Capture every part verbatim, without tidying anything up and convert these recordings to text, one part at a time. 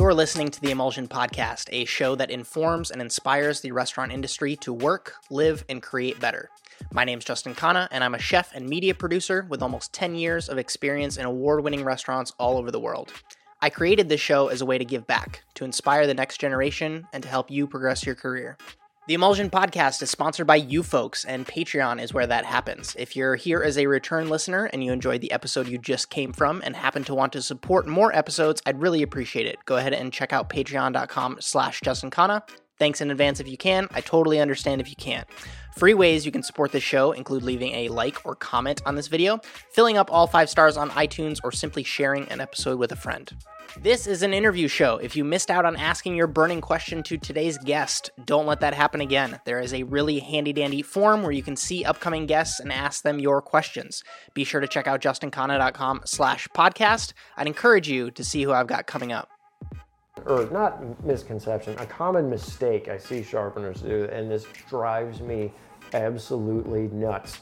You're listening to The Emulsion Podcast, a show that informs and inspires the restaurant industry to work, live, and create better. My name's Justin Khanna, and I'm a chef and media producer with almost ten years of experience in award-winning restaurants all over the world. I created this show as a way to give back, to inspire the next generation, and to help you progress your career. The Emulsion Podcast is sponsored by you folks, and Patreon is where that happens. If you're here as a return listener and you enjoyed the episode you just came from and happen to want to support more episodes, I'd really appreciate it. Go ahead and check out patreon.com slash Justin Khanna. Thanks in advance if you can. I totally understand if you can't. Free ways you can support this show include leaving a like or comment on this video, filling up all five stars on iTunes, or simply sharing an episode with a friend. This is an interview show. If you missed out on asking your burning question to today's guest, don't let that happen again. There is a really handy-dandy form where you can see upcoming guests and ask them your questions. Be sure to check out justinkhanna.com slash podcast. I'd encourage you to see who I've got coming up. Or not misconception, a common mistake I see sharpeners do, and this drives me absolutely nuts.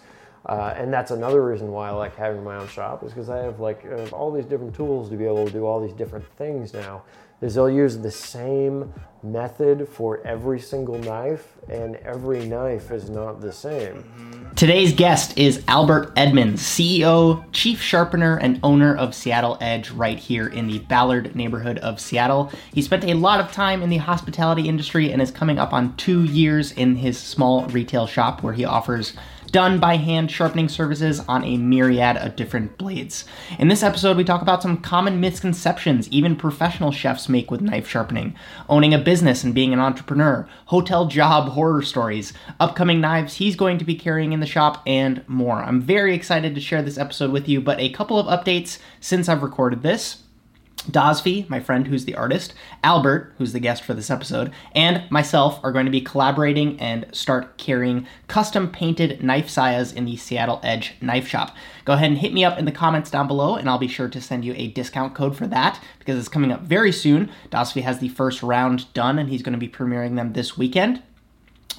Uh, and that's another reason why I like having my own shop, is because I have like uh, all these different tools to be able to do all these different things now, is they'll use the same method for every single knife, and every knife is not the same. Today's guest is Albert Edmonds, C E O, chief sharpener, and owner of Seattle Edge right here in the Ballard neighborhood of Seattle. He spent a lot of time in the hospitality industry and is coming up on two years in his small retail shop where he offers done by hand sharpening services on a myriad of different blades. In this episode, we talk about some common misconceptions even professional chefs make with knife sharpening, owning a business and being an entrepreneur, hotel job horror stories, upcoming knives he's going to be carrying in the shop, and more. I'm very excited to share this episode with you, but a couple of updates since I've recorded this. Dosfi, my friend who's the artist, Albert, who's the guest for this episode, and myself are going to be collaborating and start carrying custom-painted knife sayas in the Seattle Edge knife shop. Go ahead and hit me up in the comments down below, and I'll be sure to send you a discount code for that, because it's coming up very soon. Dosfi has the first round done, and he's going to be premiering them this weekend.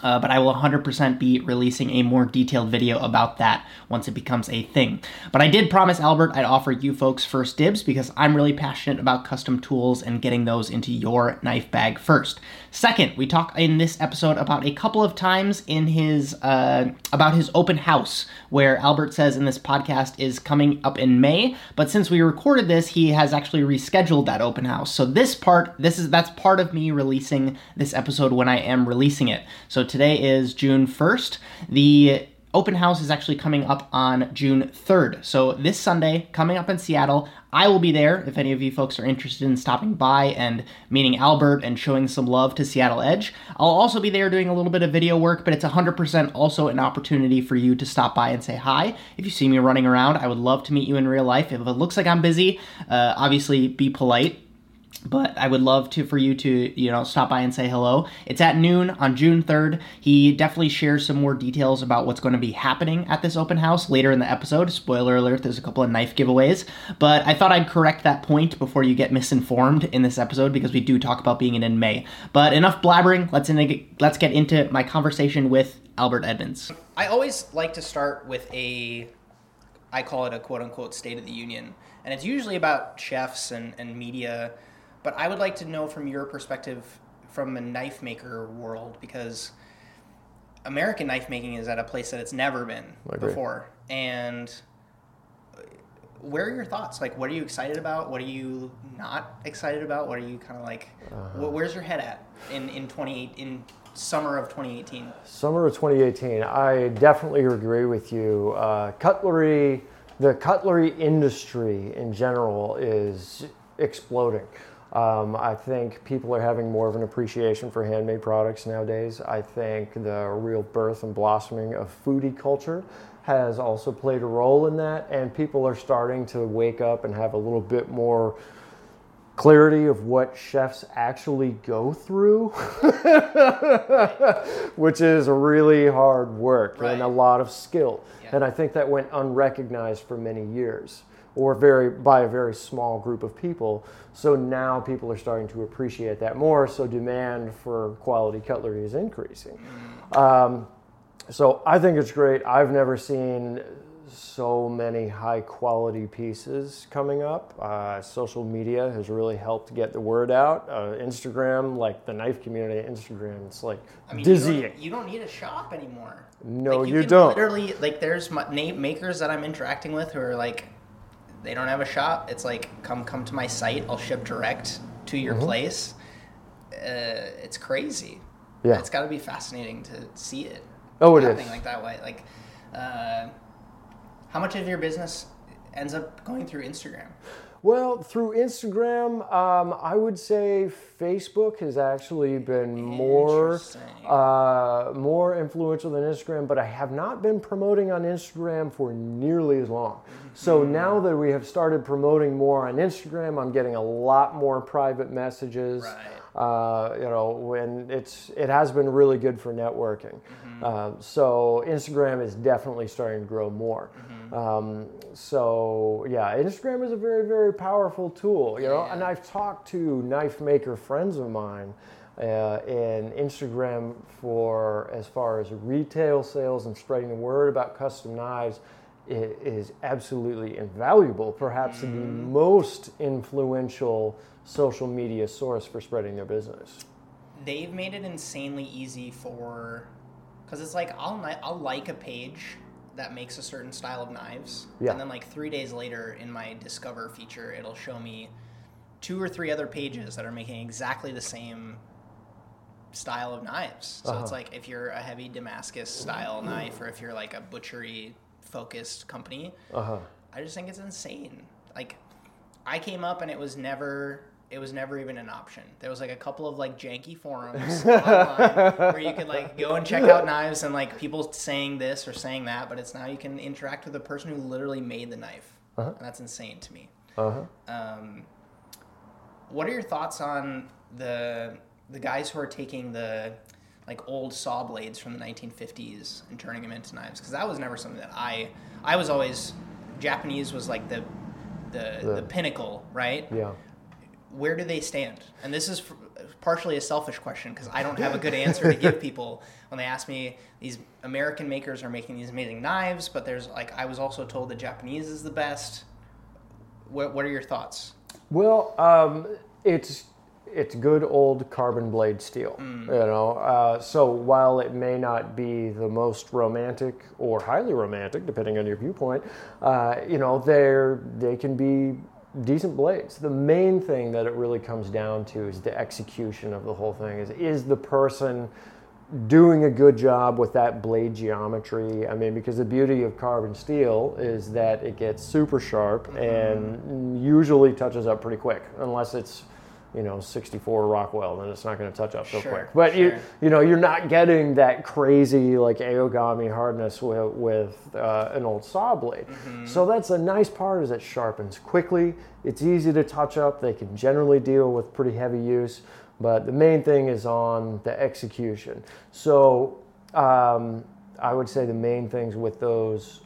Uh, but I will one hundred percent be releasing a more detailed video about that once it becomes a thing. But I did promise Albert I'd offer you folks first dibs, because I'm really passionate about custom tools and getting those into your knife bag first. Second, we talk in this episode about a couple of times in his uh, about his open house, where Albert says in this podcast is coming up in May. But since we recorded this, he has actually rescheduled that open house. So this part, this is that's part of me releasing this episode when I am releasing it. So today is June first. The open house is actually coming up on June third. So this Sunday, coming up in Seattle, I will be there if any of you folks are interested in stopping by and meeting Albert and showing some love to Seattle Edge. I'll also be there doing a little bit of video work, but it's one hundred percent also an opportunity for you to stop by and say hi. If you see me running around, I would love to meet you in real life. If it looks like I'm busy, uh, obviously be polite. But I would love to for you to, you know, stop by and say hello. It's at noon on June third. He definitely shares some more details about what's going to be happening at this open house later in the episode. Spoiler alert, there's a couple of knife giveaways. But I thought I'd correct that point before you get misinformed in this episode, because we do talk about being in May. But enough blabbering. Let's in, let's get into my conversation with Albert Edmonds. I always like to start with a, I call it a quote-unquote State of the Union. And it's usually about chefs and, and media. But I would like to know from your perspective, from a knife maker world, because American knife making is at a place that it's never been before. And where are your thoughts? Like, what are you excited about? What are you not excited about? What are you kind of like, uh-huh. wh- where's your head at in, in twenty-eight in summer of twenty eighteen? Summer of twenty eighteen. I definitely agree with you. Uh, cutlery, the cutlery industry in general is exploding. Um, I think people are having more of an appreciation for handmade products nowadays. I think the real birth and blossoming of foodie culture has also played a role in that, and people are starting to wake up and have a little bit more clarity of what chefs actually go through, which is really hard work, right? And a lot of skill. Yeah. And I think that went unrecognized for many years. Or very by a very small group of people. So now people are starting to appreciate that more, so demand for quality cutlery is increasing. Um, so I think it's great. I've never seen so many high quality pieces coming up. Uh, social media has really helped get the word out. Uh, Instagram, like the knife community, Instagram, it's like I mean, dizzying. You don't, you don't need a shop anymore. No, like, you, you don't. Literally, like there's my, name makers that I'm interacting with who are like, they don't have a shop. It's like, come come to my site. I'll ship direct to your mm-hmm. place. Uh, it's crazy. Yeah, it's got to be fascinating to see it. Oh, it happening is like that way. Like, uh, how much of your business ends up going through Instagram? Well, through Instagram, um, I would say Facebook has actually been more uh, more influential than Instagram, but I have not been promoting on Instagram for nearly as long. So mm-hmm. now that we have started promoting more on Instagram, I'm getting a lot more private messages. Right. Uh, you know, when it's it has been really good for networking. Mm-hmm. Uh, so Instagram is definitely starting to grow more. Mm-hmm. Um, so yeah, Instagram is a very, very powerful tool. You know, yeah. And I've talked to knife maker friends of mine, uh, and Instagram for as far as retail sales and spreading the word about custom knives. It is absolutely invaluable, perhaps mm. the most influential social media source for spreading their business. They've made it insanely easy for, because it's like I'll I'll like a page that makes a certain style of knives, yeah. and then like three days later in my Discover feature, it'll show me two or three other pages that are making exactly the same style of knives. So uh-huh. it's like if you're a heavy Damascus style knife, or if you're like a butchery focused company. Uh-huh. I just think it's insane. Like, I came up and it was never, it was never even an option. There was like a couple of like janky forums online where you could like go and check out knives and like people saying this or saying that, but it's now you can interact with the person who literally made the knife. Uh-huh. And that's insane to me. Uh-huh. Um, what are your thoughts on the the guys who are taking the like old saw blades from the nineteen fifties and turning them into knives? Because that was never something that I, I was always, Japanese was like the, the, the, the pinnacle, right? Yeah. Where do they stand? And this is partially a selfish question because I don't have a good answer to give people when they ask me, these American makers are making these amazing knives, but there's like, I was also told that Japanese is the best. What, what are your thoughts? Well, um, it's, It's good old carbon blade steel, mm. you know. Uh, so while it may not be the most romantic or highly romantic, depending on your viewpoint, uh, you know, they're they can be decent blades. The main thing that it really comes down to is the execution of the whole thing. Is is the person doing a good job with that blade geometry? I mean, because the beauty of carbon steel is that it gets super sharp mm-hmm. and usually touches up pretty quick, unless it's you know, sixty-four Rockwell, then it's not going to touch up so sure, quick. But sure. you, you know, you're not getting that crazy like Aogami hardness with, with uh, an old saw blade. Mm-hmm. So that's a nice part is it sharpens quickly. It's easy to touch up. They can generally deal with pretty heavy use, but the main thing is on the execution. So um, I would say the main things with those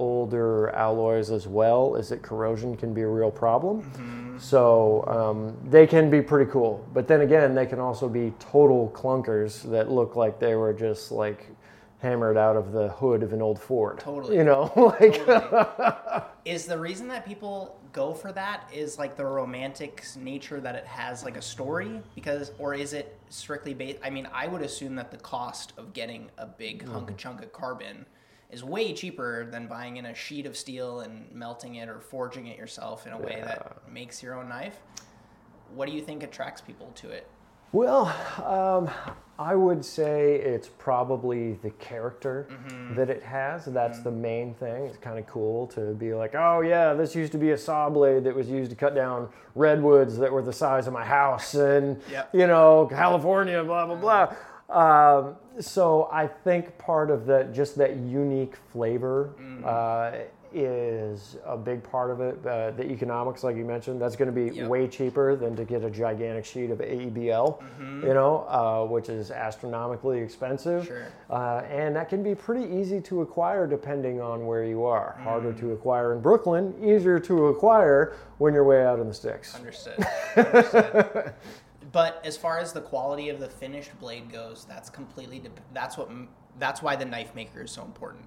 older alloys as well is that corrosion can be a real problem. Mm-hmm. So um, they can be pretty cool. But then again, they can also be total clunkers that look like they were just like hammered out of the hood of an old Ford. Totally. You know, like totally. Is the reason that people go for that is like the romantic nature that it has like a story because, or is it strictly based? I mean, I would assume that the cost of getting a big mm-hmm. hunk of chunk of carbon is way cheaper than buying in a sheet of steel and melting it or forging it yourself in a way yeah. that makes your own knife. What do you think attracts people to it? Well, um, I would say it's probably the character mm-hmm. that it has. That's mm-hmm. the main thing. It's kind of cool to be like, oh yeah, this used to be a saw blade that was used to cut down redwoods that were the size of my house and, yep. you know, California, blah, blah, blah. Mm-hmm. Um, so I think part of that, just that unique flavor, mm-hmm. uh, is a big part of it. Uh, the economics, like you mentioned, that's going to be yep. way cheaper than to get a gigantic sheet of A E B L, mm-hmm. you know, uh, which is astronomically expensive. Sure. Uh, and that can be pretty easy to acquire depending on where you are. Mm. Harder to acquire in Brooklyn, easier to acquire when you're way out in the sticks. Understood. Understood. But as far as the quality of the finished blade goes, that's completely, de- that's what, that's why the knife maker is so important.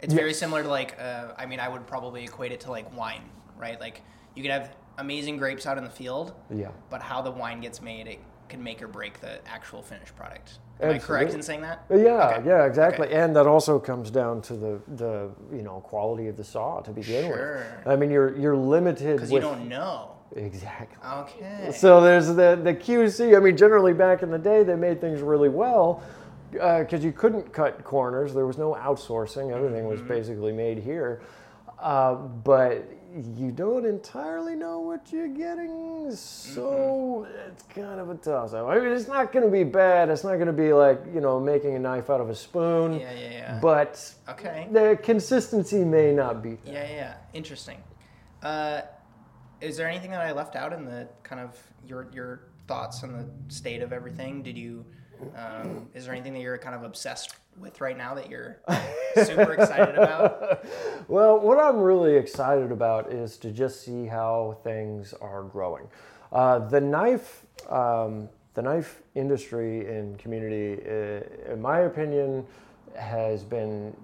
It's yeah. very similar to like, uh, I mean, I would probably equate it to like wine, right? Like you could have amazing grapes out in the field, yeah. but how the wine gets made, it can make or break the actual finished product. Am Absolutely. I correct in saying that? Yeah, okay. yeah, exactly. Okay. And that also comes down to the, the you know quality of the saw to begin sure. with. I mean, you're you're limited because you don't know. Exactly. Okay. So there's the the Q C. I mean, generally back in the day, they made things really well because uh, you couldn't cut corners. There was no outsourcing. Everything mm-hmm. was basically made here. Uh, but you don't entirely know what you're getting, so mm-hmm. it's kind of a toss-up. I mean, it's not going to be bad. It's not going to be like, you know, making a knife out of a spoon. Yeah, yeah, yeah. But okay. the consistency may not be there. Yeah, yeah. Interesting. Uh, is there anything that I left out in the kind of your your thoughts on the state of everything? Did you... Um, is there anything that you're kind of obsessed with right now that you're super excited about? Well, what I'm really excited about is to just see how things are growing. Uh, the knife, um, the knife industry and community, uh, in my opinion, has been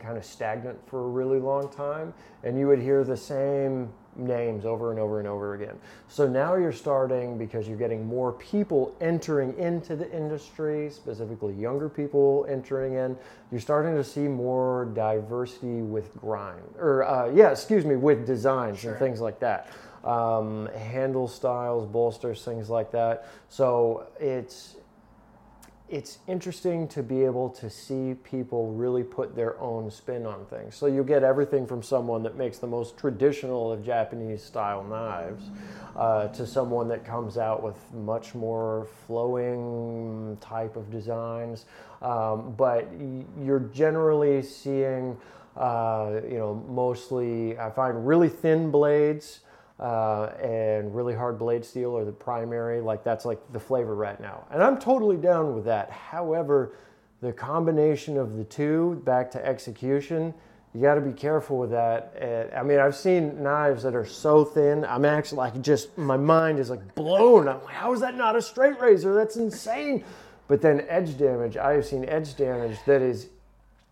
kind of stagnant for a really long time, and you would hear the same names over and over and over again. So now you're starting, because you're getting more people entering into the industry, specifically younger people entering in, you're starting to see more diversity with grind, or uh, yeah, excuse me, with designs sure. and things like that. Um, handle styles, bolsters, things like that. So it's it's interesting to be able to see people really put their own spin on things. So you get everything from someone that makes the most traditional of Japanese style knives uh, to someone that comes out with much more flowing type of designs. Um, but you're generally seeing, uh, you know, mostly I find really thin blades. Uh, and really hard blade steel are the primary, like that's like the flavor right now. And I'm totally down with that. However, the combination of the two back to execution, you got to be careful with that. And, I mean, I've seen knives that are so thin. I'm actually like just, my mind is like blown. I'm like, how is that not a straight razor? That's insane. But then edge damage, I have seen edge damage that is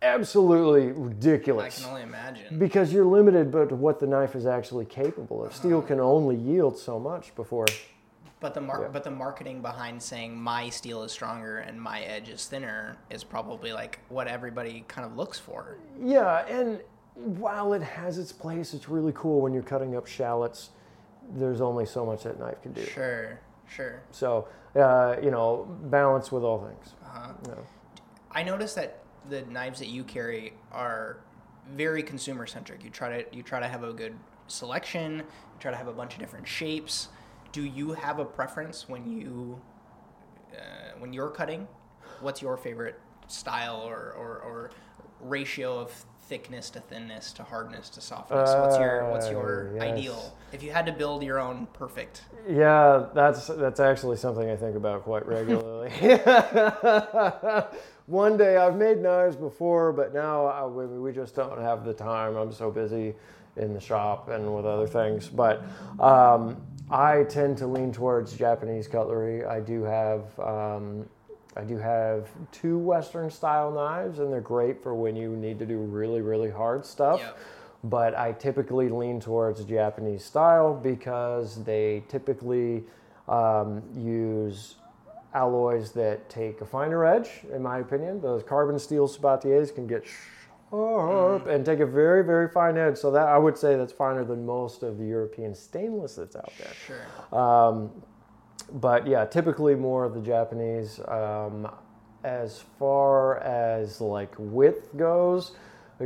absolutely ridiculous. I can only imagine. Because you're limited but what the knife is actually capable of. Steel can only yield so much before... But the mar- yeah. but the marketing behind saying my steel is stronger and my edge is thinner is probably like what everybody kind of looks for. Yeah, and while it has its place, it's really cool when you're cutting up shallots. There's only so much that knife can do. Sure, sure. So, uh, you know, balance with all things. Uh-huh. Yeah. I noticed that the knives that you carry are very consumer centric. You try to you try to have a good selection, you try to have a bunch of different shapes. Do you have a preference when you uh, when you're cutting? What's your favorite style or, or, or ratio of thickness to thinness to hardness to softness? Uh, what's your what's your yes. ideal? If you had to build your own perfect. Yeah, that's that's actually something I think about quite regularly. One day, I've made knives before, but now I, we, we just don't have the time. I'm so busy in the shop and with other things. But um, I tend to lean towards Japanese cutlery. I do have um, I do have two Western style knives, and they're great for when you need to do really, really hard stuff. Yep. But I typically lean towards Japanese style because they typically um, use alloys that take a finer edge, in my opinion. Those carbon steel Sabatiers can get sharp mm. and take a very, very fine edge. So that I would say that's finer than most of the European stainless that's out there. Sure. Um, but yeah, typically more of the Japanese. Um, as far as like width goes,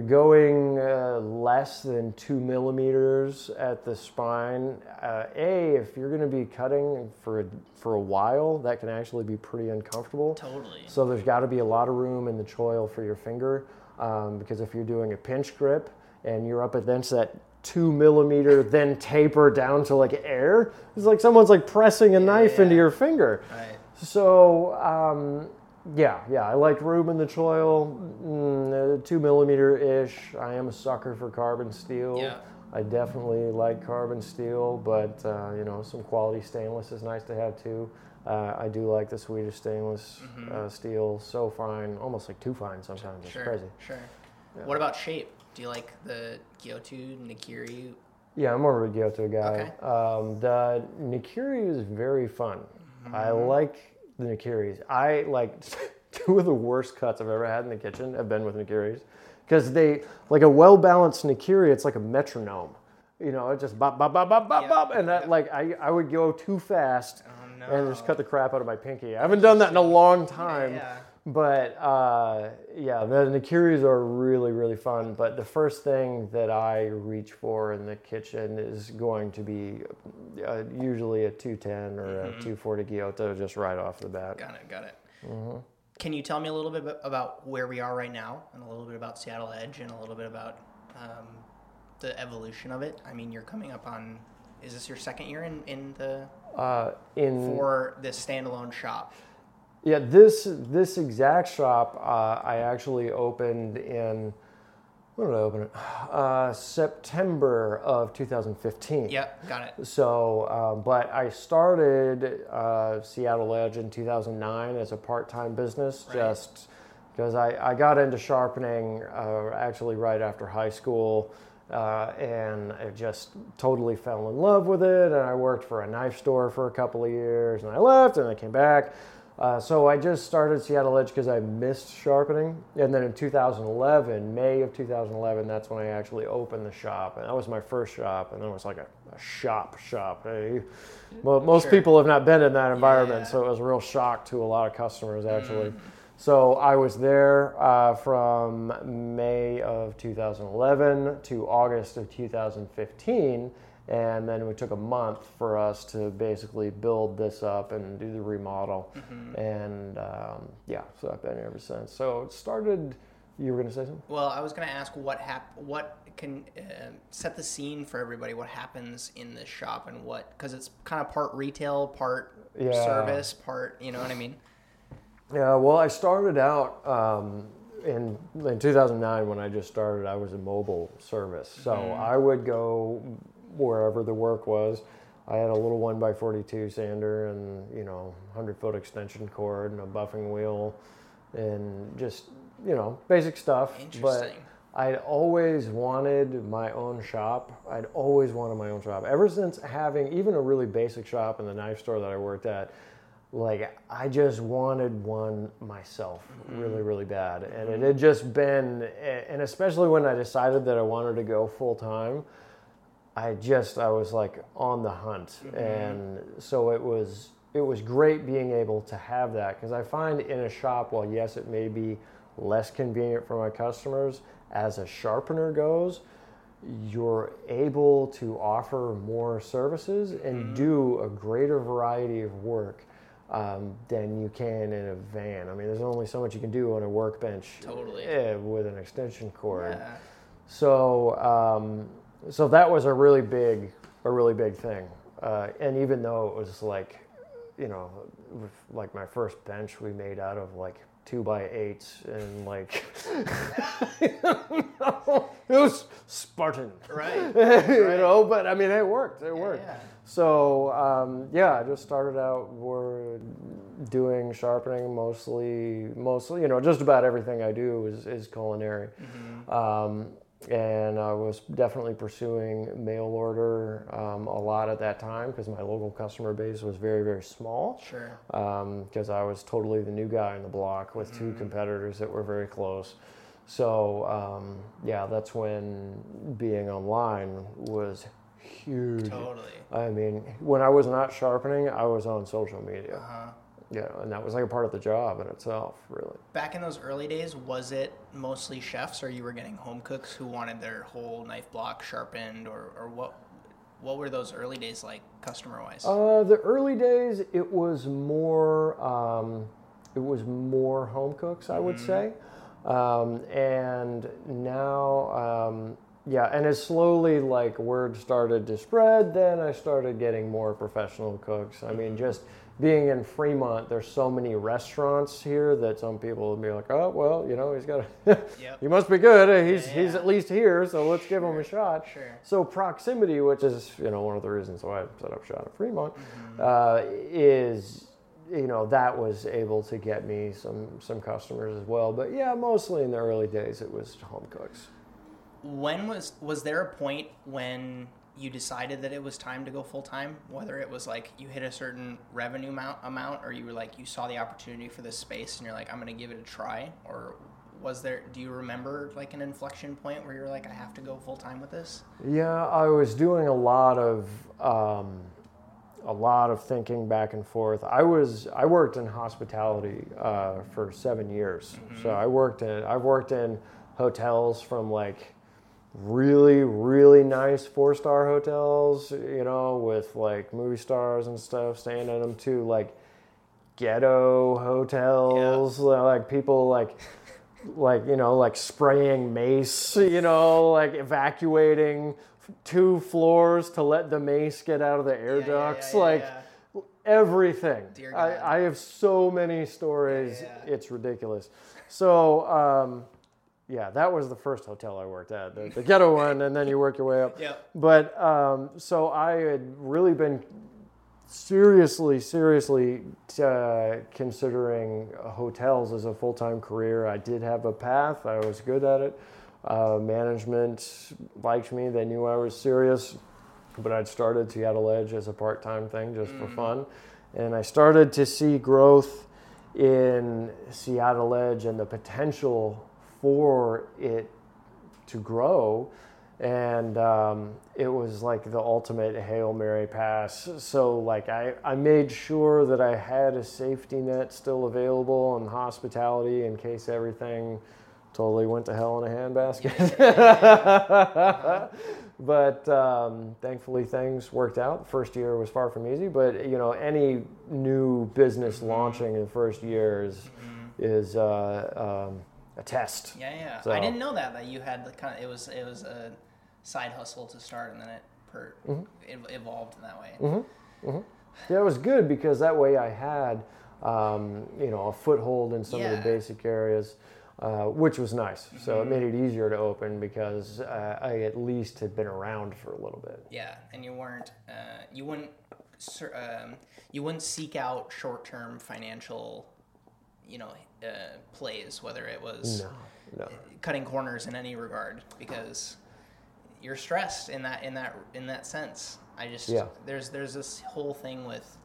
going uh, less than two millimeters at the spine, uh, A, if you're going to be cutting for a, for a while, that can actually be pretty uncomfortable. Totally. So there's got to be a lot of room in the choil for your finger, um, because if you're doing a pinch grip and you're up against that two millimeter, then taper down to like air, it's like someone's like pressing a yeah, knife yeah. into your finger. Right. So... Um, Yeah, yeah, I like room in the choil, mm, two millimeter-ish. I am a sucker for carbon steel. Yeah. I definitely like carbon steel, but, uh, you know, some quality stainless is nice to have, too. Uh, I do like the Swedish stainless mm-hmm. uh, steel, so fine, almost like too fine sometimes. Sure, it's crazy. Sure, sure. Yeah. What about shape? Do you like the Gyuto, Nakiri? Yeah, I'm more of a Gyuto guy. Okay. Um, the Nakiri is very fun. Mm-hmm. I like the Nakiris. I like two of the worst cuts I've ever had in the kitchen have been with Nakiris. Because they, like a well-balanced Nakiri, it's like a metronome. You know, it just bop, bop, bop, bop, bop, yep. bop. And that, yep. like, I, I would go too fast oh, no. and just cut the crap out of my pinky. I haven't done that in a long time. Yeah, yeah. But, uh, yeah, the Nakiris are really, really fun. But the first thing that I reach for in the kitchen is going to be uh, usually a two ten or mm-hmm. a two forty Gyuto just right off the bat. Got it, got it. Mm-hmm. Can you tell me a little bit about where we are right now and a little bit about Seattle Edge and a little bit about um, the evolution of it? I mean, you're coming up on, is this your second year in, in the, uh, in for this standalone shop? Yeah, this this exact shop uh, I actually opened in, when did I open it? Uh, September of two thousand fifteen. Yep, got it. So, uh, but I started uh, Seattle Edge in two thousand nine as a part-time business, right. just because I, I got into sharpening uh, actually right after high school. Uh, and I just totally fell in love with it. And I worked for a knife store for a couple of years, and I left, and I came back. Uh, so I just started Seattle Edge because I missed sharpening. And then in two thousand eleven, May of two thousand eleven, that's when I actually opened the shop. And that was my first shop. And it was like a, a shop shop. Hey. Well, most sure. people have not been in that environment. Yeah. So it was a real shock to a lot of customers, actually. Mm. So I was there uh, from May of two thousand eleven to August of two thousand fifteen. And then we took a month for us to basically build this up and do the remodel. Mm-hmm. And um, yeah, so I've been here ever since. So it started, you were going to say something? Well, I was going to ask what hap- what can uh, set the scene for everybody, what happens in this shop and what, because it's kind of part retail, part yeah. service, part, you know what I mean? Yeah, well, I started out um, in in two thousand nine when I just started, I was a mobile service. So mm-hmm. I would go wherever the work was. I had a little one by forty-two sander and, you know, one hundred foot extension cord and a buffing wheel and just, you know, basic stuff. Interesting. But I'd always wanted my own shop. I'd always wanted my own shop. Ever since having even a really basic shop in the knife store that I worked at, like, I just wanted one myself really, really bad. And it had just been, and especially when I decided that I wanted to go full time, I just, I was like on the hunt. Mm-hmm. And so it was, it was great being able to have that. Because I find in a shop, while yes, it may be less convenient for my customers, as a sharpener goes, you're able to offer more services and mm-hmm. do a greater variety of work um, than you can in a van. I mean, there's only so much you can do on a workbench totally. with an extension cord. Yeah. So, um, So that was a really big, a really big thing. Uh, and even though it was like, you know, like my first bench we made out of like two by eights and like, it was Spartan. Right. right. You know, but I mean, it worked, it worked. Yeah. So um, yeah, I just started out we're doing sharpening mostly, mostly, you know, just about everything I do is, is culinary. Mm-hmm. Um, And I was definitely pursuing mail order um, a lot at that time because my local customer base was very, very small. Sure. Because um, I was totally the new guy in the block with two mm. competitors that were very close. So, um, yeah, that's when being online was huge. Totally. I mean, when I was not sharpening, I was on social media. Uh-huh. Yeah, and that was like a part of the job in itself, really. Back in those early days, was it mostly chefs, or you were getting home cooks who wanted their whole knife block sharpened, or, or what? What were those early days like, customer-wise? Uh, the early days, it was more, um, it was more home cooks, I would mm. say, um, and now, um, yeah, and as slowly like word started to spread, then I started getting more professional cooks. I mean, just. Being in Fremont, there's so many restaurants here that some people will be like, oh, well, you know, he's got a, yep. he must be good. He's yeah, yeah. he's at least here, so let's give sure. him a shot. Sure. So proximity, which is, you know, one of the reasons why I set up shop at Fremont, mm-hmm. uh, is, you know, that was able to get me some, some customers as well. But yeah, mostly in the early days, it was home cooks. when was was there a point when you decided that it was time to go full-time, whether it was like you hit a certain revenue amount, amount or you were like, you saw the opportunity for this space and you're like, I'm going to give it a try? Or was there, do you remember like an inflection point where you're like, I have to go full-time with this? Yeah, I was doing a lot of, um, a lot of thinking back and forth. I was, I worked in hospitality uh, for seven years. Mm-hmm. So I worked in, I've worked in hotels from like, really, really nice four-star hotels, you know, with like movie stars and stuff staying in them, too, like ghetto hotels, yeah. like people like, like, you know, like spraying mace, you know, like evacuating two floors to let the mace get out of the air yeah, ducts, yeah, yeah, like yeah. everything. Dear God. I, I have so many stories. Yeah, yeah. It's ridiculous. So, um, yeah, that was the first hotel I worked at, the, the ghetto one, and then you work your way up. Yep. But um, so I had really been seriously, seriously uh, considering hotels as a full-time career. I did have a path. I was good at it. Uh, management liked me. They knew I was serious. But I'd started Seattle Edge as a part-time thing just mm. for fun. And I started to see growth in Seattle Edge and the potential for it to grow, and um, it was like the ultimate Hail Mary pass. So like I, I made sure that I had a safety net still available in hospitality in case everything totally went to hell in a handbasket. uh-huh. But um, thankfully things worked out. First year was far from easy, but you know, any new business mm-hmm. launching in the first year is, mm-hmm. is uh, um, a test. Yeah, yeah. So. I didn't know that that you had the kind of, it was it was a side hustle to start, and then it per mm-hmm. it evolved in that way. Mm-hmm. Mm-hmm. Yeah, it was good because that way I had um, you know a foothold in some yeah. of the basic areas, uh, which was nice. Mm-hmm. So it made it easier to open because uh, I at least had been around for a little bit. Yeah, and you weren't uh, you wouldn't um, you wouldn't seek out short term financial, you know, uh, plays, whether it was no, no. cutting corners in any regard, because you're stressed in that, in that, in that sense. I just, yeah. there's, there's this whole thing with,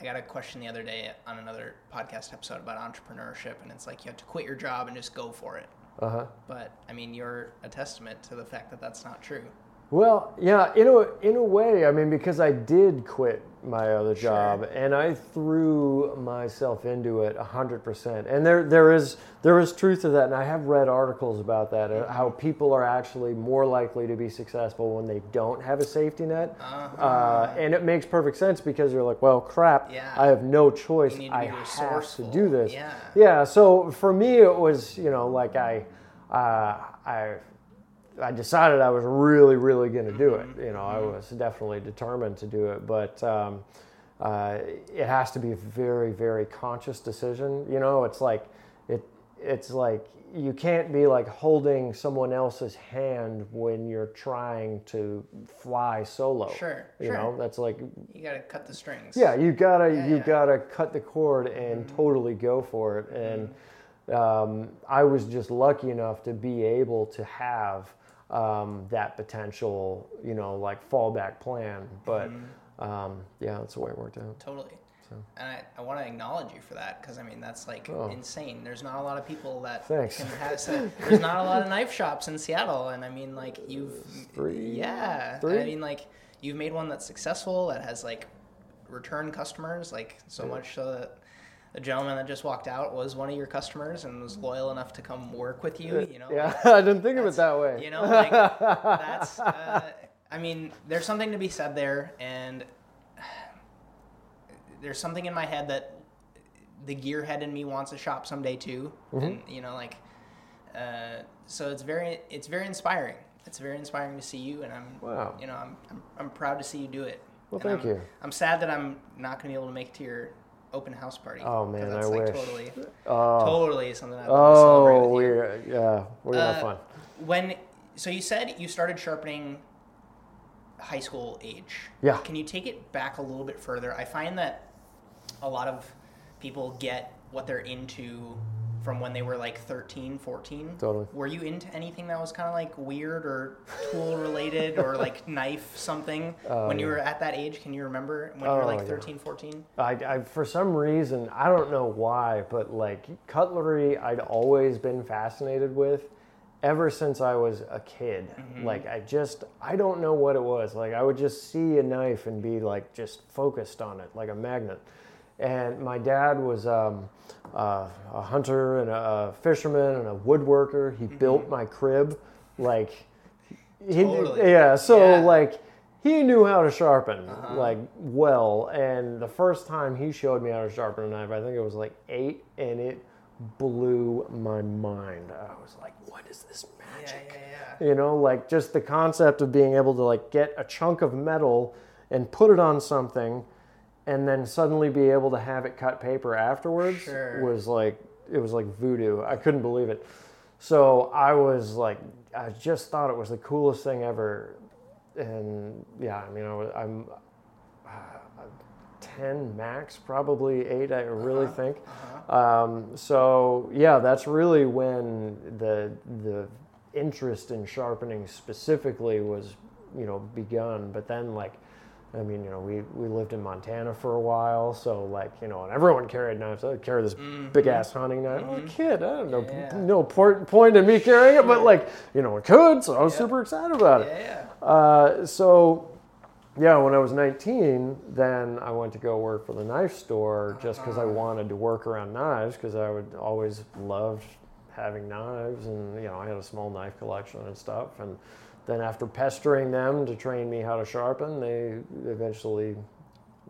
I got a question the other day on another podcast episode about entrepreneurship, and it's like, you have to quit your job and just go for it. Uh-huh. But I mean, you're a testament to the fact that that's not true. Well, yeah, in a, in a way, I mean, because I did quit my other job, sure. and I threw myself into it one hundred percent. And there, there is there is truth to that, and I have read articles about that, mm-hmm. how people are actually more likely to be successful when they don't have a safety net. Uh-huh. Uh, and it makes perfect sense because you're like, well, crap, yeah. I have no choice. I have to do this. Yeah. yeah, so for me, it was, you know, like I... Uh, I I decided I was really, really going to do it. You know, I was definitely determined to do it, but um, uh, it has to be a very, very conscious decision. You know, it's like it, it's like you can't be like holding someone else's hand when you're trying to fly solo. Sure, you sure. know, that's like you got to cut the strings. Yeah, you gotta, yeah, you yeah. gotta cut the cord and mm-hmm. totally go for it. And um, I was just lucky enough to be able to have um, that potential, you know, like fallback plan. But, mm-hmm. um, yeah, that's the way it worked out. Totally. So. And I, I want to acknowledge you for that. Cause I mean, that's like oh. insane. There's not a lot of people that Thanks. Can have, so there's not a lot of knife shops in Seattle. And I mean, like you've, Three. yeah, Three? I mean, like you've made one that's successful, that has like return customers, like so yeah. much so that the gentleman that just walked out was one of your customers and was loyal enough to come work with you, you know? Yeah, I didn't think of it that way. You know, like, that's, uh, I mean, there's something to be said there, and there's something in my head that the gearhead in me wants a shop someday too, mm-hmm. and, you know, like, uh, so it's very, it's very inspiring. It's very inspiring to see you, and I'm, wow. you know, I'm, I'm, I'm proud to see you do it. Well, and thank I'm, you. I'm sad that I'm not going to be able to make it to your open house party. Oh man, that's I like wish. Totally, oh. totally something. I'd love oh, to celebrate with you. we're yeah, we're gonna uh, have fun. When so you said you started sharpening high school age. Yeah. Can you take it back a little bit further? I find that a lot of people get what they're into from when they were like thirteen, fourteen. Totally. Were you into anything that was kind of like weird or tool related or like knife something uh, when you were at that age? Can you remember when oh, you were like thirteen, fourteen? I, I, for some reason, I don't know why, but like cutlery I'd always been fascinated with ever since I was a kid. Mm-hmm. Like I just, I don't know what it was. Like I would just see a knife and be like just focused on it like a magnet. And my dad was um, uh, a hunter and a fisherman and a woodworker. He mm-hmm. built my crib, like, he, totally. yeah. So yeah. like, he knew how to sharpen uh-huh. like well. And the first time he showed me how to sharpen a knife, I think it was like eight, and it blew my mind. I was like, "What is this magic?" Yeah, yeah, yeah. You know, like just the concept of being able to like get a chunk of metal and put it on something. And then suddenly be able to have it cut paper afterwards sure. was like, it was like voodoo. I couldn't believe it. So I was like, I just thought it was the coolest thing ever. And yeah, I mean, I was, I'm uh, ten max, probably eight, I really uh-huh. think. Uh-huh. Um, so yeah, that's really when the the interest in sharpening specifically was, you know, begun. But then like, I mean, you know, we, we lived in Montana for a while, so like, you know, and everyone carried knives. I would carry this mm-hmm. big ass hunting knife. Mm-hmm. I was a kid. I don't know, yeah. no point in me carrying it, but like, you know, I could, so I was yeah. super excited about it. Yeah. Uh, so, yeah, when I was nineteen, then I went to go work for the knife store just because I wanted to work around knives because I would always loved having knives, and you know, I had a small knife collection and stuff, and. Then after pestering them to train me how to sharpen, they eventually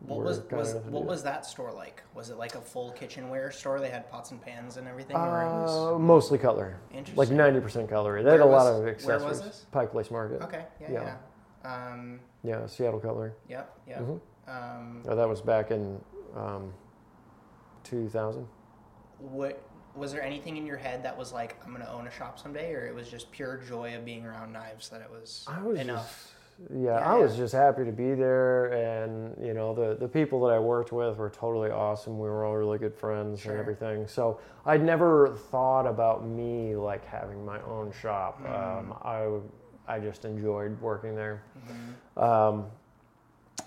what were was, kind was, of... What was that store like? Was it like a full kitchenware store? They had pots and pans and everything? Uh, was... Mostly cutlery. Interesting. Like ninety percent cutlery. They where had a was, lot of accessories. Where was this? Pike Place Market. Okay, yeah, yeah. Yeah, um, yeah Seattle Cutlery. Yep, yep. Mm-hmm. Um, oh, that was back in um, two thousand. What... Was there anything in your head that was like, I'm going to own a shop someday, or it was just pure joy of being around knives that it was, I was enough? Just, yeah, yeah, I was just happy to be there, and, you know, the, the people that I worked with were totally awesome. We were all really good friends sure. and everything. So I never thought about me, like, having my own shop. Mm-hmm. Um, I, I just enjoyed working there. Mm-hmm. Um,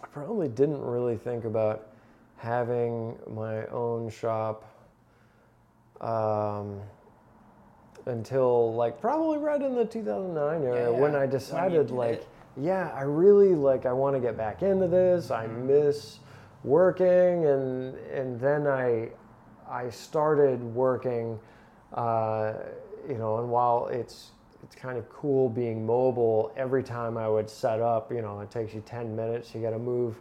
I probably didn't really think about having my own shop Um, until like probably right in the two thousand nine era yeah, yeah. when I decided when like, it. yeah, I really like, I want to get back into this. Mm-hmm. I miss working. And, and then I, I started working, uh, you know, and while it's, it's kind of cool being mobile, every time I would set up, you know, it takes you ten minutes. You got to move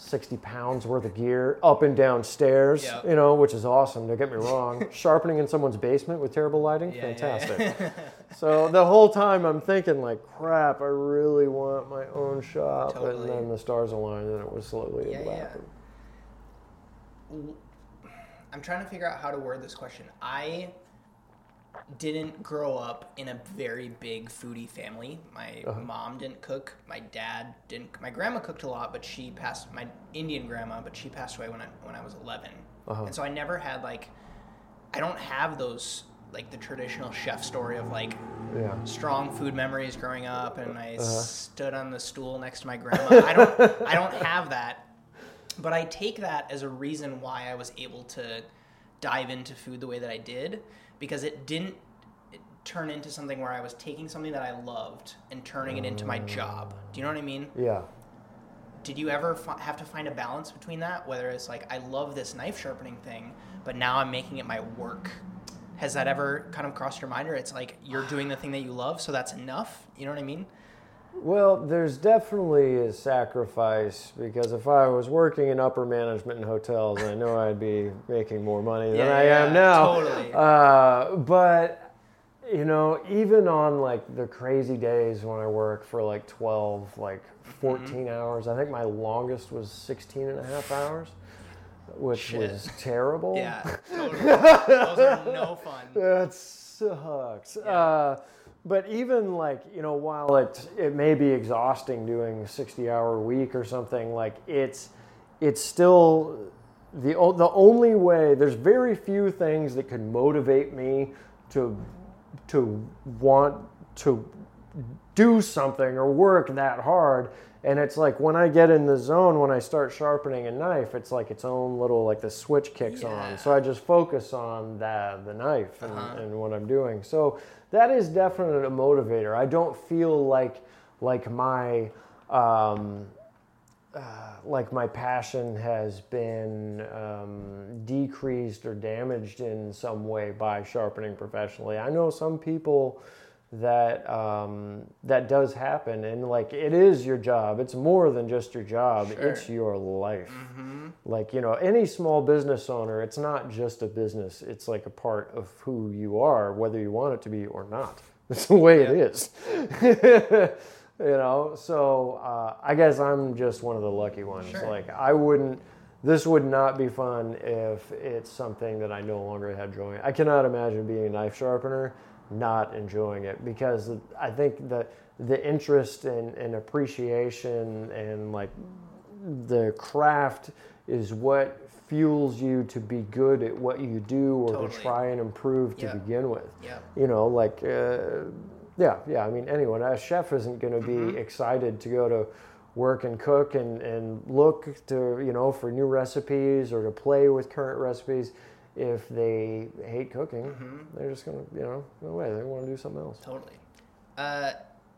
sixty pounds worth of gear up and down stairs, yep. you know, which is awesome. Don't get me wrong. Sharpening in someone's basement with terrible lighting, yeah, fantastic. Yeah, yeah. So the whole time I'm thinking like, crap, I really want my own shop. Totally. And then the stars aligned and it was slowly yeah, laughing. Yeah. I'm trying to figure out how to word this question. I didn't grow up in a very big foodie family. My uh-huh. mom didn't cook. My dad didn't. My grandma cooked a lot, but she passed. My Indian grandma, but she passed away when I when I was eleven. Uh-huh. And so I never had like, I don't have those like the traditional chef story of like yeah. strong food memories growing up. And I uh-huh. stood on the stool next to my grandma. I don't. I don't have that. But I take that as a reason why I was able to dive into food the way that I did. Because it didn't turn into something where I was taking something that I loved and turning it into my job. Do you know what I mean? Yeah. Did you ever f- have to find a balance between that? Whether it's like, I love this knife sharpening thing, but now I'm making it my work. Has that ever kind of crossed your mind? Or it's like, you're doing the thing that you love, so that's enough? You know what I mean? Well, there's definitely a sacrifice, because if I was working in upper management in hotels, I know I'd be making more money than yeah, I am now. Totally. Uh, but, you know, even on, like, the crazy days when I work for, like, twelve, like, fourteen mm-hmm. hours, I think my longest was sixteen and a half hours. Which Shit. was terrible. Yeah, totally. Those are no fun. That sucks. Yeah. Uh, But even like, you know, while it it may be exhausting doing a sixty hour week or something, like it's it's still the the only way, there's very few things that could motivate me to to want to do something or work that hard. And it's like when I get in the zone, when I start sharpening a knife, it's like its own little, like the switch kicks yeah. on. So I just focus on the, the knife and, uh-huh. and what I'm doing. So that is definitely a motivator. I don't feel like like my um, uh, like my passion has been um, decreased or damaged in some way by sharpening professionally. I know some people that um that does happen, and like it is your job, it's more than just your job, sure. it's your life. Mm-hmm. Like, you know, any small business owner, it's not just a business, it's like a part of who you are, whether you want it to be or not. That's the way yeah. it is. You know, so uh I guess I'm just one of the lucky ones. Sure. Like I wouldn't This would not be fun if it's something that I no longer had joy. I cannot imagine being a knife sharpener not enjoying it, because I think that the interest and, and appreciation and like the craft is what fuels you to be good at what you do, or totally. To try and improve to yep. begin with. Yep. You know, like, uh, yeah, yeah. I mean, anyone, a chef isn't going to be mm-hmm. excited to go to work and cook and, and look to, you know, for new recipes or to play with current recipes. If they hate cooking, mm-hmm. they're just going to, you know, no way, they want to do something else. Totally. Uh,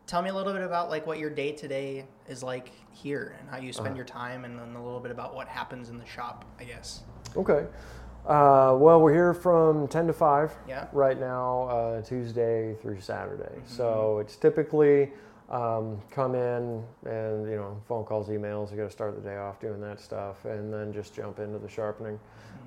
tell me a little bit about like what your day to day is like here and how you spend uh-huh. your time, and then a little bit about what happens in the shop, I guess. Okay. Uh, well, we're here from ten to five yeah. right now, uh, Tuesday through Saturday. Mm-hmm. So it's typically um, come in and, you know, phone calls, emails, you got to start the day off doing that stuff, and then just jump into the sharpening.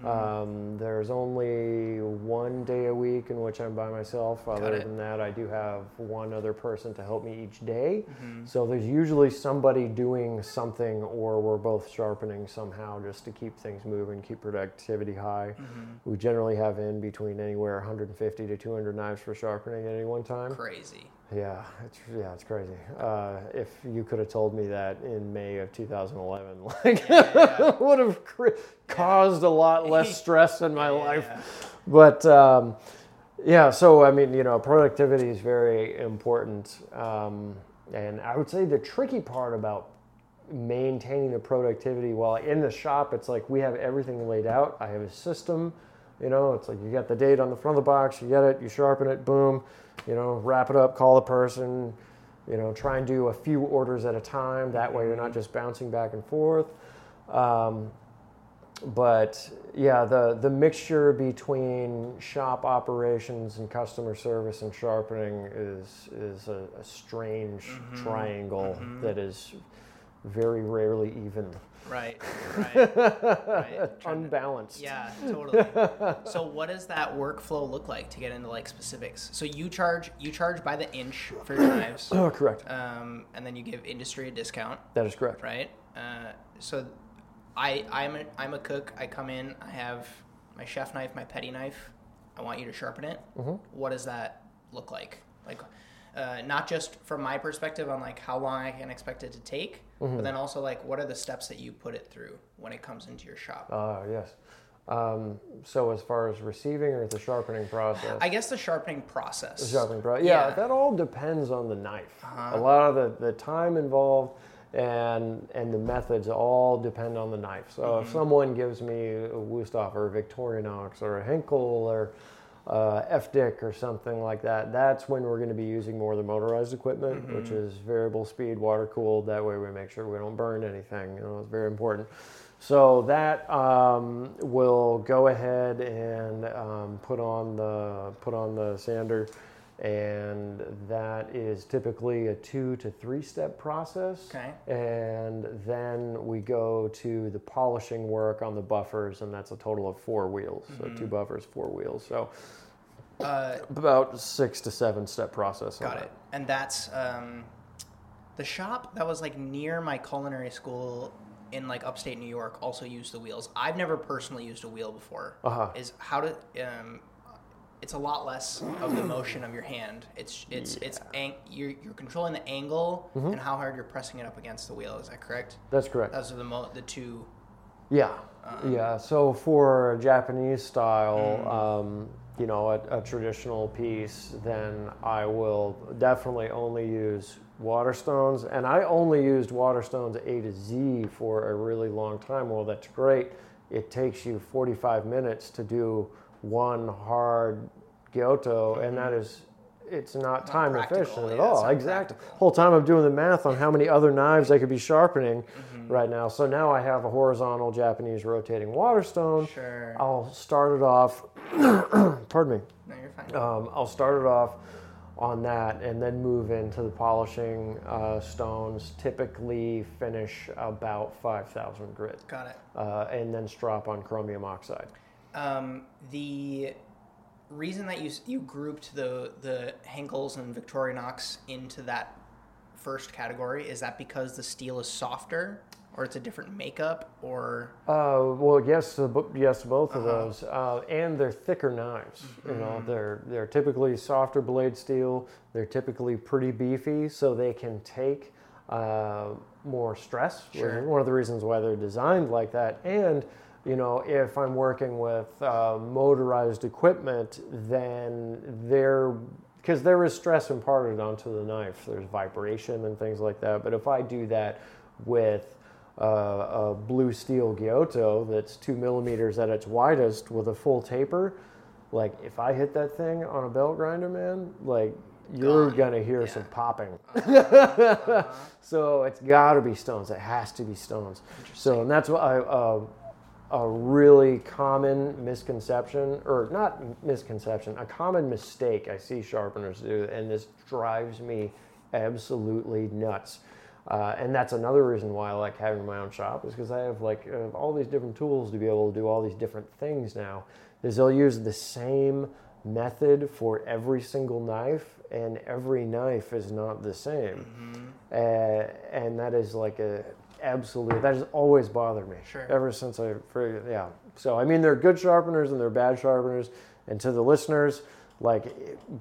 Um, there's only one day a week in which I'm by myself. Other than that, I do have one other person to help me each day. Mm-hmm. So there's usually somebody doing something, or we're both sharpening somehow, just to keep things moving, keep productivity high. Mm-hmm. We generally have in between anywhere one hundred fifty to two hundred knives for sharpening at any one time. Crazy. Yeah, it's yeah, it's crazy. Uh, if you could have told me that in May of two thousand eleven, like, yeah. would have cr- caused a lot less stress in my yeah. life. But um, yeah, so I mean, you know, productivity is very important, um, and I would say the tricky part about maintaining the productivity while in the shop, it's like we have everything laid out. I have a system. You know, it's like you got the date on the front of the box, you get it, you sharpen it, boom, you know, wrap it up, call the person, you know, try and do a few orders at a time. That way you're not just bouncing back and forth. Um, but yeah, the, the mixture between shop operations and customer service and sharpening is, is a, a strange mm-hmm. triangle mm-hmm. that is very rarely even. Right, right, right. Unbalanced. To, yeah, totally. So what does that workflow look like, to get into like specifics? So you charge you charge by the inch for your knives. Oh, correct. Um, and then you give industry a discount. That is correct. Right. Uh, so I I'm a, I'm a cook. I come in. I have my chef knife, my petty knife. I want you to sharpen it. Mm-hmm. What does that look like? Like. Uh, not just from my perspective on like how long I can expect it to take, mm-hmm. but then also like what are the steps that you put it through when it comes into your shop? Oh, uh, yes. Um, so as far as receiving or the sharpening process? I guess the sharpening process. The sharpening process. Yeah, yeah. That all depends on the knife. Uh-huh. A lot of the, the time involved and and the methods all depend on the knife. So mm-hmm. if someone gives me a Wusthof or a Victorinox or a Henkel or Uh, F-Dick or something like that, that's when we're going to be using more of the motorized equipment, mm-hmm. which is variable speed, water cooled. That way we make sure we don't burn anything. You know, it's very important. So that um, will go ahead and um, put on the put on the sander, and that is typically a two to three step process. Okay. And then we go to the polishing work on the buffers, and that's a total of four wheels. Mm-hmm. So two buffers, four wheels. So uh, about six to seven step process. Got it. That. And that's um, the shop that was like near my culinary school in like upstate New York also used the wheels. I've never personally used a wheel before. Uh-huh. Is how to. Um, It's a lot less of the motion of your hand. It's it's yeah. it's ang- you're you're controlling the angle mm-hmm. and how hard you're pressing it up against the wheel. Is that correct? That's correct. Those are the mo- the two Yeah, um, yeah. So for Japanese style, mm. um, you know, a, a traditional piece, then I will definitely only use Waterstones, and I only used Waterstones A to Z for a really long time. Well, that's great. It takes you forty-five minutes to do one hard Gyuto, mm-hmm. and that is, it's not, not time efficient at yeah, all. Exactly. Practical. Whole time I'm doing the math on how many other knives I could be sharpening mm-hmm. right now. So now I have a horizontal Japanese rotating Waterstone. Sure. I'll start it off, pardon me. No, you're fine. Um, I'll start it off on that and then move into the polishing uh, stones, typically finish about five thousand grit. Got it. Uh, and then strop on chromium oxide. Um, the reason that you you grouped the the Henkels and Victorinox into that first category, is that because the steel is softer, or it's a different makeup, or? Uh, well, yes, uh, yes, both uh-huh. of those, uh, and they're thicker knives. Mm-hmm. You know, they're they're typically softer blade steel. They're typically pretty beefy, so they can take uh, more stress. Sure. One of the reasons why they're designed like that, and. You know, if I'm working with uh, motorized equipment, then there, because there is stress imparted onto the knife. There's vibration and things like that. But if I do that with uh, a blue steel Gyuto that's two millimeters at its widest with a full taper, like if I hit that thing on a belt grinder, man, like you're Gone. gonna hear yeah. some popping. Uh-huh. Uh-huh. So it's gotta be stones. It has to be stones. So, and that's what I. Uh, A really common misconception, or not misconception, a common mistake I see sharpeners do, and this drives me absolutely nuts. Uh, and that's another reason why I like having my own shop, is because I have like uh, all these different tools to be able to do all these different things now, is they'll use the same method for every single knife, and every knife is not the same. Mm-hmm. Uh, and that is like a... Absolutely. That has always bothered me. Sure. Ever since I, for, yeah. So, I mean, they're good sharpeners and they're bad sharpeners. And to the listeners, like,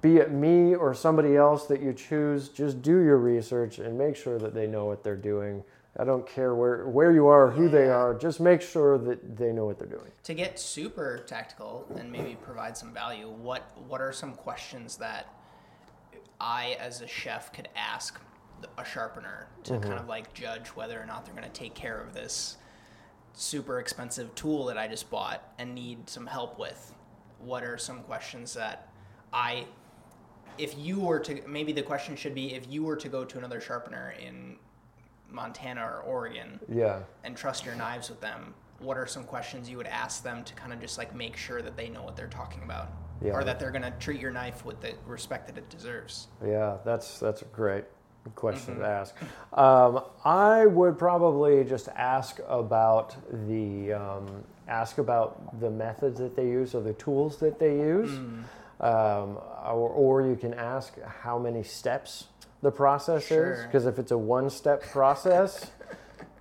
be it me or somebody else that you choose, just do your research and make sure that they know what they're doing. I don't care where, where you are or who yeah. they are. Just make sure that they know what they're doing. To get super tactical and maybe provide some value, what what are some questions that I, as a chef, could ask a sharpener to mm-hmm. kind of like judge whether or not they're going to take care of this super expensive tool that I just bought and need some help with? What are some questions that I, if you were to, maybe the question should be, if you were to go to another sharpener in Montana or Oregon yeah. and trust your knives with them, what are some questions you would ask them to kind of just like make sure that they know what they're talking about? Yeah. Or that they're going to treat your knife with the respect that it deserves? Yeah, that's that's great. Question mm-hmm. to ask. Um, I would probably just ask about the um, ask about the methods that they use or the tools that they use, mm. um, or, or you can ask how many steps the process sure. is. Because if it's a one-step process,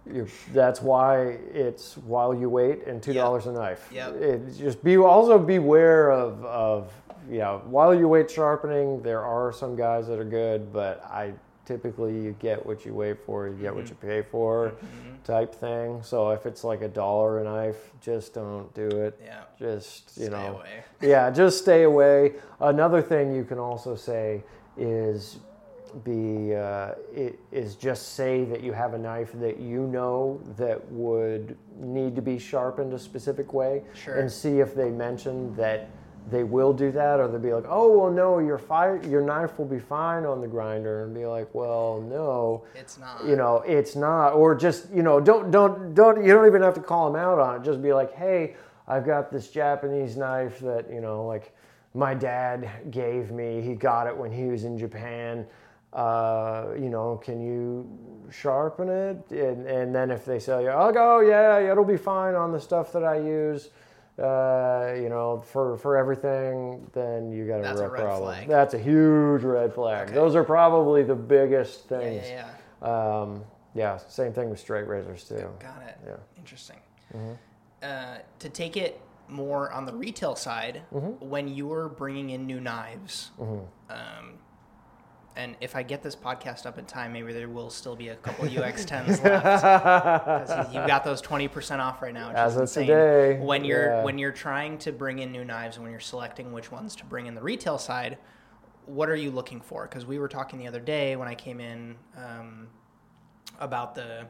you're, that's why it's while you wait and two dollars yep. a knife. Yep. It, just be also beware of of you know, while you wait sharpening. There are some guys that are good, but I. Typically, you get what you wait for, you get mm-hmm. what you pay for mm-hmm. type thing. So if it's like a dollar a knife, just don't do it. Yeah. Just, you stay know. Away. Yeah, just stay away. Another thing you can also say is be uh, it is just say that you have a knife that you know that would need to be sharpened a specific way. Sure. And see if they mention that they will do that, or they'll be like, oh, well, no, your fire, your knife will be fine on the grinder, and be like, well, no. It's not. You know, it's not. Or just, you know, don't, don't, don't, you don't even have to call them out on it. Just be like, hey, I've got this Japanese knife that, you know, like my dad gave me. He got it when he was in Japan. Uh, you know, can you sharpen it? And, and then if they say, I'll go, yeah, it'll be fine on the stuff that I use. Uh, you know, for, for everything, then you got a real problem. Flag. That's a huge red flag. Okay. Those are probably the biggest things. Yeah, yeah, yeah. Um, yeah, same thing with straight razors, too. Got it. Yeah. Interesting. Mm-hmm. Uh, to take it more on the retail side, mm-hmm. when you're bringing in new knives, mm-hmm. um, and if I get this podcast up in time, maybe there will still be a couple U X tens left. You've got those twenty percent off right now. Which As is of insane. Today. When you're, yeah. when you're trying to bring in new knives and when you're selecting which ones to bring in the retail side, what are you looking for? Because we were talking the other day when I came in um, about the...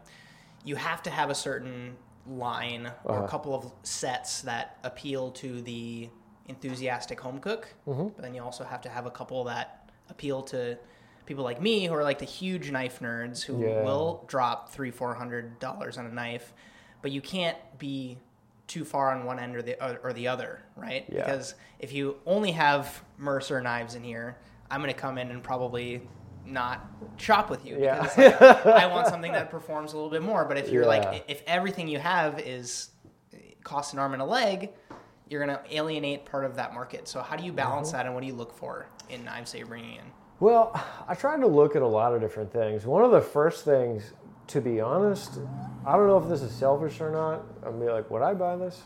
You have to have a certain line uh-huh. or a couple of sets that appeal to the enthusiastic home cook, mm-hmm. but then you also have to have a couple that appeal to people like me who are like the huge knife nerds who yeah. will drop three, four hundred dollars on a knife, but you can't be too far on one end or the or the other, right? Yeah. Because if you only have Mercer knives in here, I'm going to come in and probably not shop with you yeah. because like, I want something that performs a little bit more. But if you're yeah. like, if everything you have is costs an arm and a leg, you're going to alienate part of that market. So how do you balance mm-hmm. that, and what do you look for in knives that you're bringing in? Well, I tried to look at a lot of different things. One of the first things, to be honest, I don't know if this is selfish or not. I'd be like, would I buy this?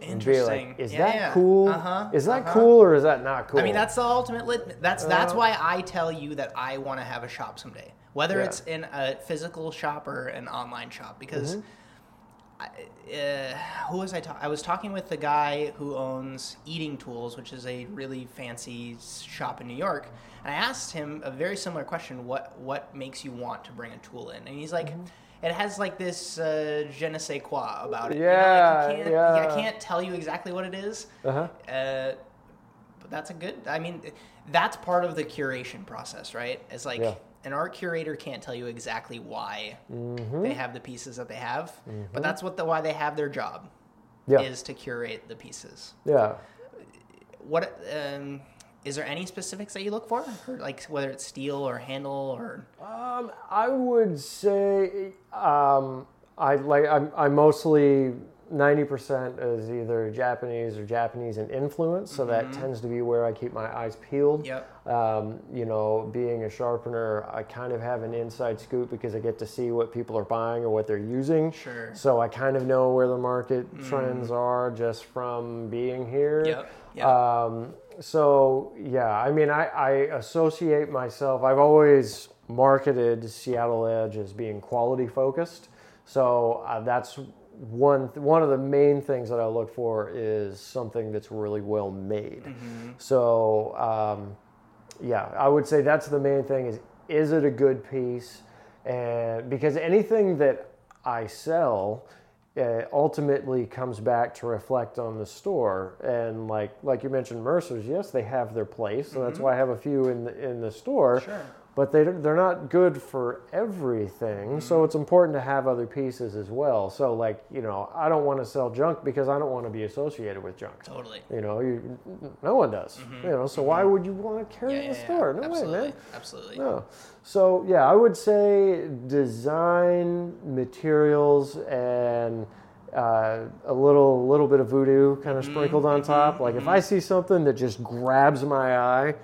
Interesting. Like, is yeah, that yeah. cool? Uh-huh. Is that uh-huh. cool or is that not cool? I mean, that's the ultimate lit. That's uh, that's why I tell you that I want to have a shop someday, whether yeah. it's in a physical shop or an online shop. Because mm-hmm. I, uh, who was I talking? I was talking with the guy who owns Eating Tools, which is a really fancy shop in New York, and I asked him a very similar question: what what makes you want to bring a tool in? And he's like. Mm-hmm. It has like this uh, je ne sais quoi about it. Yeah, you know, like you can't, yeah. I can't tell you exactly what it is. Uh-huh. Uh, but that's a good. I mean, that's part of the curation process, right? It's like yeah. an art curator can't tell you exactly why mm-hmm. they have the pieces that they have, mm-hmm. but that's what the why they have their job yeah. is to curate the pieces. Yeah. What um, is there any specifics that you look for, or like whether it's steel or handle or? Um, I would say. Um, I like. I'm. I'm mostly ninety percent is either Japanese or Japanese and influence. So mm-hmm. that tends to be where I keep my eyes peeled. Yep. Um, you know, being a sharpener, I kind of have an inside scoop because I get to see what people are buying or what they're using. Sure. So I kind of know where the market mm. trends are just from being here. Yep. Yep. Um, so yeah, I mean, I, I associate myself. I've always. Marketed Seattle Edge as being quality focused, so uh, that's one th- one of the main things that I look for is something that's really well made. Mm-hmm. So um, yeah, I would say that's the main thing is is it a good piece, and because anything that I sell uh, ultimately comes back to reflect on the store, and like like you mentioned, Mercer's, yes, they have their place, so mm-hmm. that's why I have a few in the, in the store. Sure. But they don't, they're not good for everything, mm-hmm. so it's important to have other pieces as well. So, like, you know, I don't want to sell junk because I don't want to be associated with junk. Totally. You know, you, no one does. Mm-hmm. You know, so mm-hmm. why would you want to carry yeah, in the yeah, store? No absolutely. way, man. Absolutely. No. So, yeah, I would say design, materials, and... Uh, a little little bit of voodoo kind of mm-hmm. sprinkled on mm-hmm. top. Like, mm-hmm. if I see something that just grabs my eye...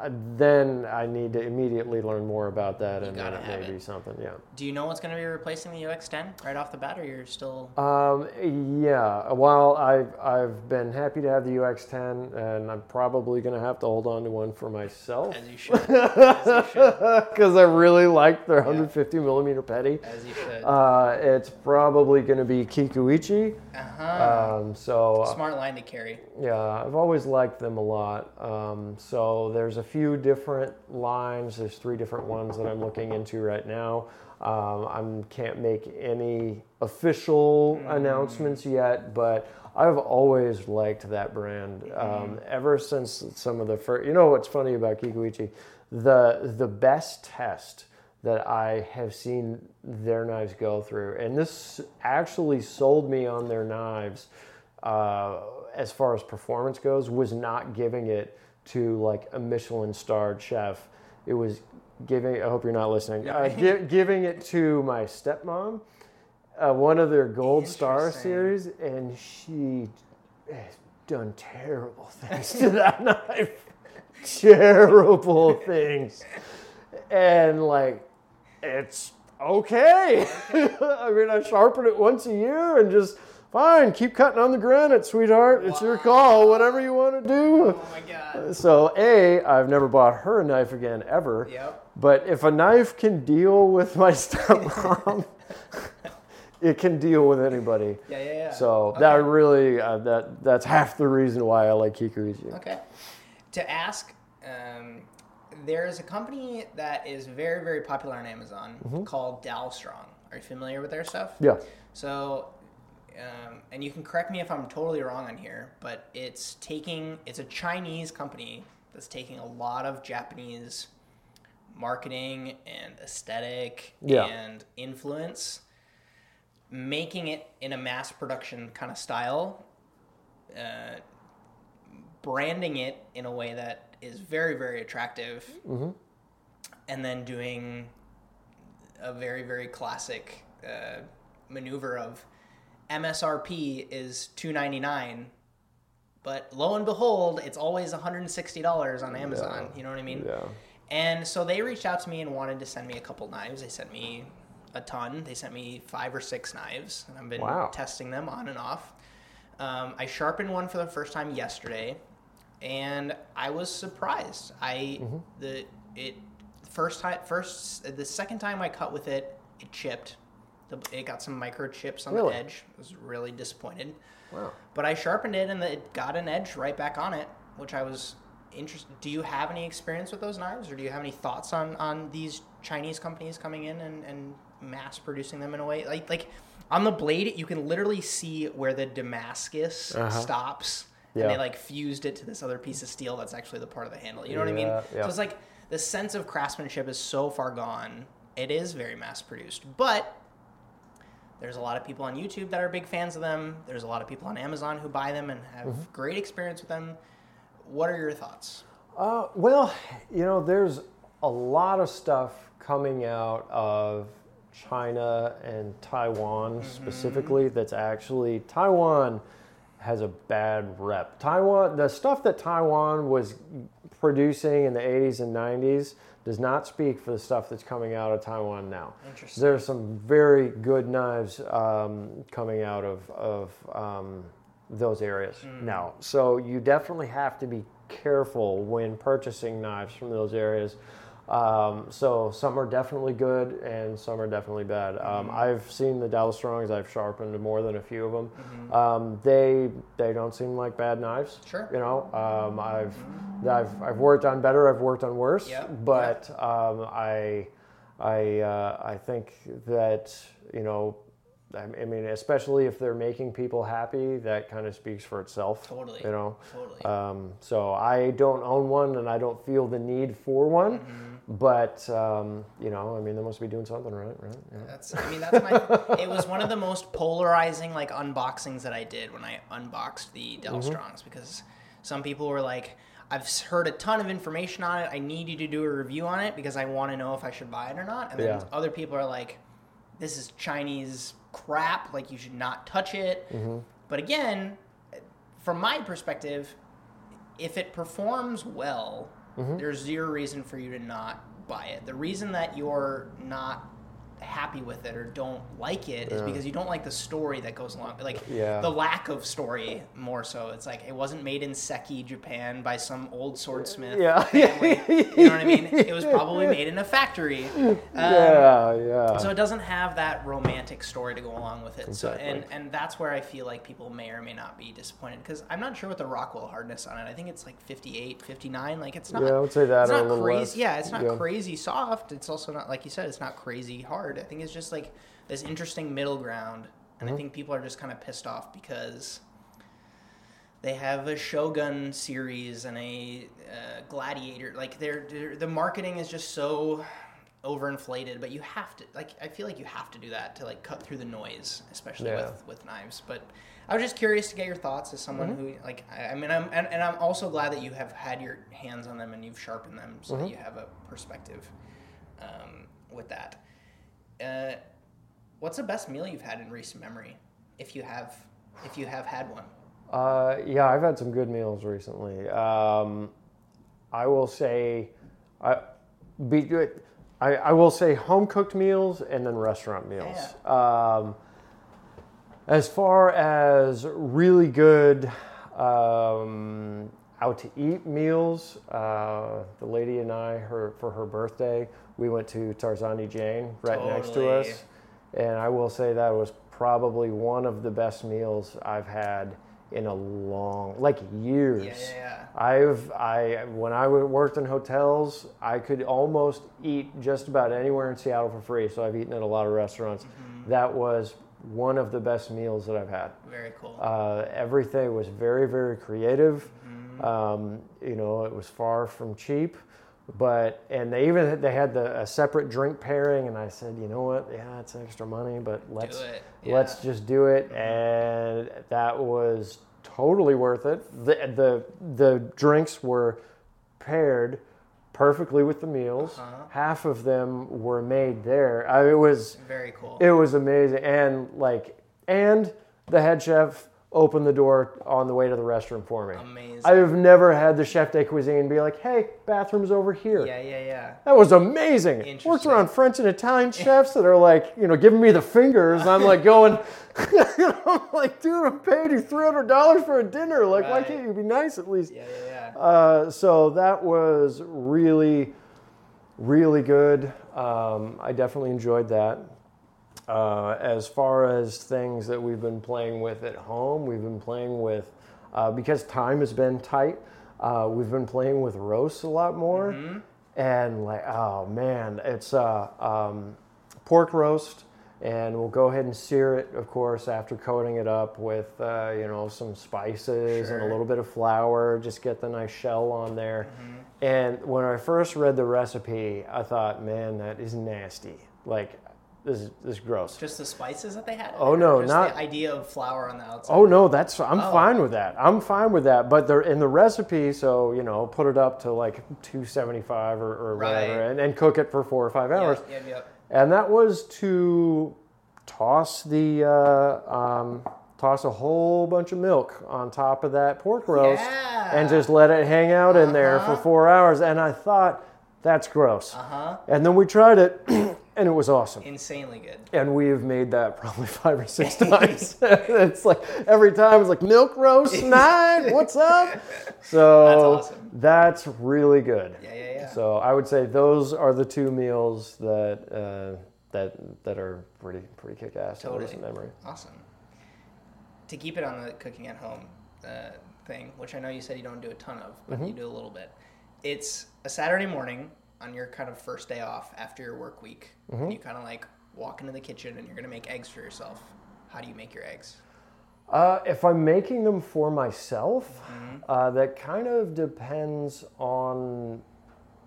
Uh, then I need to immediately learn more about that, you and then it may be something. Yeah. Do you know what's going to be replacing the U X ten right off the bat, or you're still? Um, yeah. Well, I've I've been happy to have the U X ten, and I'm probably going to have to hold on to one for myself. As you should. Because I really like their yeah. one hundred fifty millimeter Petty. As you should. Uh, it's probably going to be Kikuichi. Uh huh. Um, so smart line to carry. Yeah, I've always liked them a lot. Um, so there's a few different lines. There's three different ones that I'm looking into right now. Um, I can't make any official mm. announcements yet, but I've always liked that brand um, mm. ever since some of the first. You know what's funny about Kikuichi? The the best test that I have seen their knives go through, and this actually sold me on their knives uh, as far as performance goes, was not giving it to like a Michelin starred chef. It was giving, I hope you're not listening, uh, gi- giving it to my stepmom, uh, one of their Gold Star series, and she has done terrible things to that knife. Terrible things. And like, it's okay. I mean, I sharpen it once a year and just fine, keep cutting on the granite, sweetheart. It's wow. your call, whatever you want to do. Oh my God. So A, I've never bought her a knife again, ever. Yep. But if a knife can deal with my stepmom, it can deal with anybody. Yeah, yeah, yeah. So okay. that really, uh, that that's half the reason why I like Kikuichi. Okay. To ask, um, there is a company that is very, very popular on Amazon mm-hmm. called Dalstrong. Are you familiar with their stuff? Yeah. So, um, and you can correct me if I'm totally wrong on here, but it's taking, it's a Chinese company that's taking a lot of Japanese marketing and aesthetic yeah. and influence, making it in a mass production kind of style, uh, branding it in a way that is very, very attractive, mm-hmm. and then doing a very, very classic uh, maneuver of M S R P is two ninety-nine, but lo and behold, it's always one hundred sixty dollars on Amazon. Yeah. You know what I mean? Yeah. And so they reached out to me and wanted to send me a couple knives. They sent me a ton. They sent me five or six knives, and I've been wow. testing them on and off. Um, I sharpened one for the first time yesterday, and I was surprised. I mm-hmm. the it. First time, first the second time I cut with it, it chipped. It got some microchips on really? the edge. I was really disappointed. Wow! But I sharpened it, and it got an edge right back on it, which I was interested. Do you have any experience with those knives, or do you have any thoughts on, on these Chinese companies coming in and, and mass producing them in a way? Like like on the blade, you can literally see where the Damascus uh-huh. stops, yeah. and they like fused it to this other piece of steel that's actually the part of the handle. You know yeah, what I mean? Yeah. So it's like. The sense of craftsmanship is so far gone. It is very mass-produced. But there's a lot of people on YouTube that are big fans of them. There's a lot of people on Amazon who buy them and have mm-hmm. great experience with them. What are your thoughts? Uh, well, you know, there's a lot of stuff coming out of China and Taiwan mm-hmm. specifically that's actually... Taiwan has a bad rep. Taiwan, the stuff that Taiwan was... producing in the eighties and nineties does not speak for the stuff that's coming out of Taiwan now. Interesting. There's some very good knives um, coming out of, of um, those areas mm. now. So you definitely have to be careful when purchasing knives from those areas. Um, so some are definitely good and some are definitely bad. Um, mm-hmm. I've seen the Dalstrongs. I've sharpened more than a few of them. Mm-hmm. Um, they they don't seem like bad knives. Sure. You know, um, I've I've I've worked on better. I've worked on worse. Yep. But yep. Um, I I uh, I think that you know. I mean, especially if they're making people happy, that kind of speaks for itself. Totally. You know? Totally. Um, so I don't own one, and I don't feel the need for one. Mm-hmm. But, um, you know, I mean, they must be doing something right, right? Yeah. That's, I mean, that's my... it was one of the most polarizing, like, unboxings that I did when I unboxed the Dalstrongs, mm-hmm. because some people were like, I've heard a ton of information on it. I need you to do a review on it because I want to know if I should buy it or not. And then yeah. other people are like, this is Chinese... crap, like you should not touch it. Mm-hmm. But again, from my perspective, if it performs well, mm-hmm. there's zero reason for you to not buy it. The reason that you're not happy with it or don't like it yeah. is because you don't like the story that goes along, like yeah. the lack of story more so. It's like it wasn't made in Seki, Japan by some old swordsmith yeah. family. You know what I mean? It was probably made in a factory. Um, yeah, yeah. So it doesn't have that romantic story to go along with it. Exactly. So and, and that's where I feel like people may or may not be disappointed because I'm not sure what the Rockwell hardness on it. I think it's like fifty-eight, fifty-nine. Like it's not, yeah, I would say that it's not crazy. Less. Yeah, it's not yeah. crazy soft. It's also not, like you said, it's not crazy hard. I think it's just like this interesting middle ground, and mm-hmm. I think people are just kind of pissed off because they have a Shogun series and a uh, Gladiator. Like they're, they're the marketing is just so overinflated, but you have to like I feel like you have to do that to like cut through the noise, especially yeah. with, with knives. But I was just curious to get your thoughts as someone mm-hmm. who like I, I mean I'm and, and I'm also glad that you have had your hands on them and you've sharpened them so mm-hmm. that you have a perspective um, with that. Uh, what's the best meal you've had in recent memory, if you have, if you have had one? Uh, yeah, I've had some good meals recently. Um, I will say, I be good. I, I will say home cooked meals and then restaurant meals. Yeah. Um, As far as really good um, out to eat meals, uh, the lady and I, her for her birthday, we went to Tarzan E J right totally. next to us. And I will say that was probably one of the best meals I've had in a long, like years. Yeah, yeah, yeah. I've, I, when I worked in hotels, I could almost eat just about anywhere in Seattle for free. So I've eaten at a lot of restaurants. Mm-hmm. That was one of the best meals that I've had. Very cool. Uh, everything was very, very creative. Mm-hmm. Um, you know, it was far from cheap. But, and they even, they had the a separate drink pairing, and I said, you know what, yeah, it's extra money, but let's, yeah. let's just do it. And that was totally worth it. The, the, the drinks were paired perfectly with the meals. Uh-huh. Half of them were made there. I, it was very cool. It was amazing. And like, and the head chef opened the door on the way to the restroom for me. Amazing. I've never had the chef de cuisine be like, hey, bathroom's over here. Yeah, yeah, yeah. That was amazing. Interesting. Worked around French and Italian chefs that are like, you know, giving me the fingers. I'm like going, you know, I'm like, dude, I'm paying you three hundred dollars for a dinner. Like, right. Why can't you be nice at least? Yeah, yeah, yeah. Uh, so that was really, really good. Um, I definitely enjoyed that. Uh, as far as things that we've been playing with at home, we've been playing with, uh, because time has been tight, uh, we've been playing with roasts a lot more. Mm-hmm. And like, oh man, it's a uh, um, pork roast, and we'll go ahead and sear it, of course, after coating it up with, uh, you know, some spices sure. and a little bit of flour, just get the nice shell on there. Mm-hmm. And when I first read the recipe, I thought, man, that is nasty. Like, This is, this is gross. Just the spices that they had? Oh, no, just not... the idea of flour on the outside? Oh, no, that's... I'm oh. fine with that. I'm fine with that. But they're in the recipe, so, you know, put it up to, like, two seventy-five or, or right. whatever, and, and cook it for four or five hours. Yeah, yeah, yeah. And that was to toss the... Uh, um, toss a whole bunch of milk on top of that pork roast yeah. and just let it hang out uh-huh. in there for four hours. And I thought, that's gross. Uh-huh. And then we tried it... And it was awesome. Insanely good. And we have made that probably five or six times. It's like every time it's like milk roast night. What's up? So that's awesome. That's really good. Yeah, yeah, yeah. So I would say those are the two meals that uh, that that are pretty pretty kick-ass. Totally. In recent memory. Awesome. To keep it on the cooking at home uh, thing, which I know you said you don't do a ton of, but mm-hmm. you do a little bit. It's a Saturday morning. On your kind of first day off after your work week, mm-hmm. and you kind of like walk into the kitchen and you're gonna make eggs for yourself. How do you make your eggs? Uh, if I'm making them for myself, mm-hmm. uh, that kind of depends on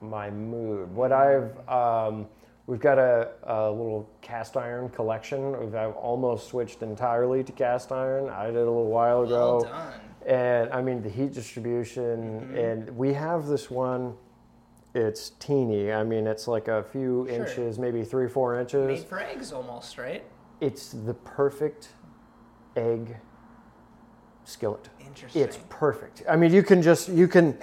my mood. What I've um, we've got a, a little cast iron collection. I've almost switched entirely to cast iron. I did a little while ago. Well done. And I mean the heat distribution, mm-hmm. and we have this one. It's teeny. I mean, it's like a few sure. inches, maybe three, four inches. Made for eggs almost, right? It's the perfect egg skillet. Interesting. It's perfect. I mean, you can just, you can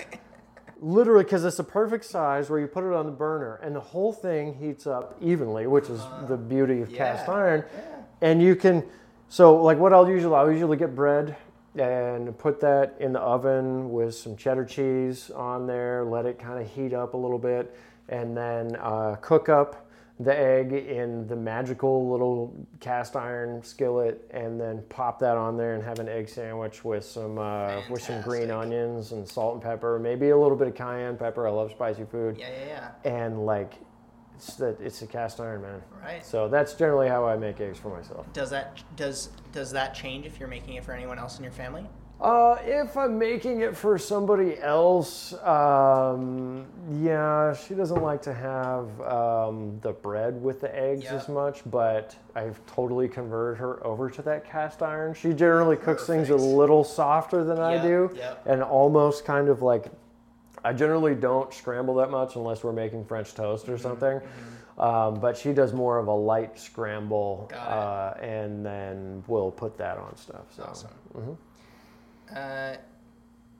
literally, because it's the perfect size where you put it on the burner and the whole thing heats up evenly, which is uh, the beauty of yeah. cast iron. Yeah. And you can, so like what I'll usually, I'll usually get bread and put that in the oven with some cheddar cheese on there, let it kind of heat up a little bit, and then uh, cook up the egg in the magical little cast iron skillet, and then pop that on there and have an egg sandwich with some uh, with some green onions and salt and pepper, maybe a little bit of cayenne pepper. I love spicy food. Yeah, yeah, yeah. And like, it's the, it's a cast iron, man. Right. So that's generally how I make eggs for myself. Does that does does that change if you're making it for anyone else in your family? Uh, if I'm making it for somebody else, um, yeah, she doesn't like to have um, the bread with the eggs yeah. as much, but I've totally converted her over to that cast iron. She generally cooks Perfect. Things a little softer than yeah, I do, yeah. and almost kind of like. I generally don't scramble that much unless we're making French toast or something. Mm-hmm. Um, but she does more of a light scramble, uh, and then we'll put that on stuff. So. Awesome. Mm-hmm. Uh,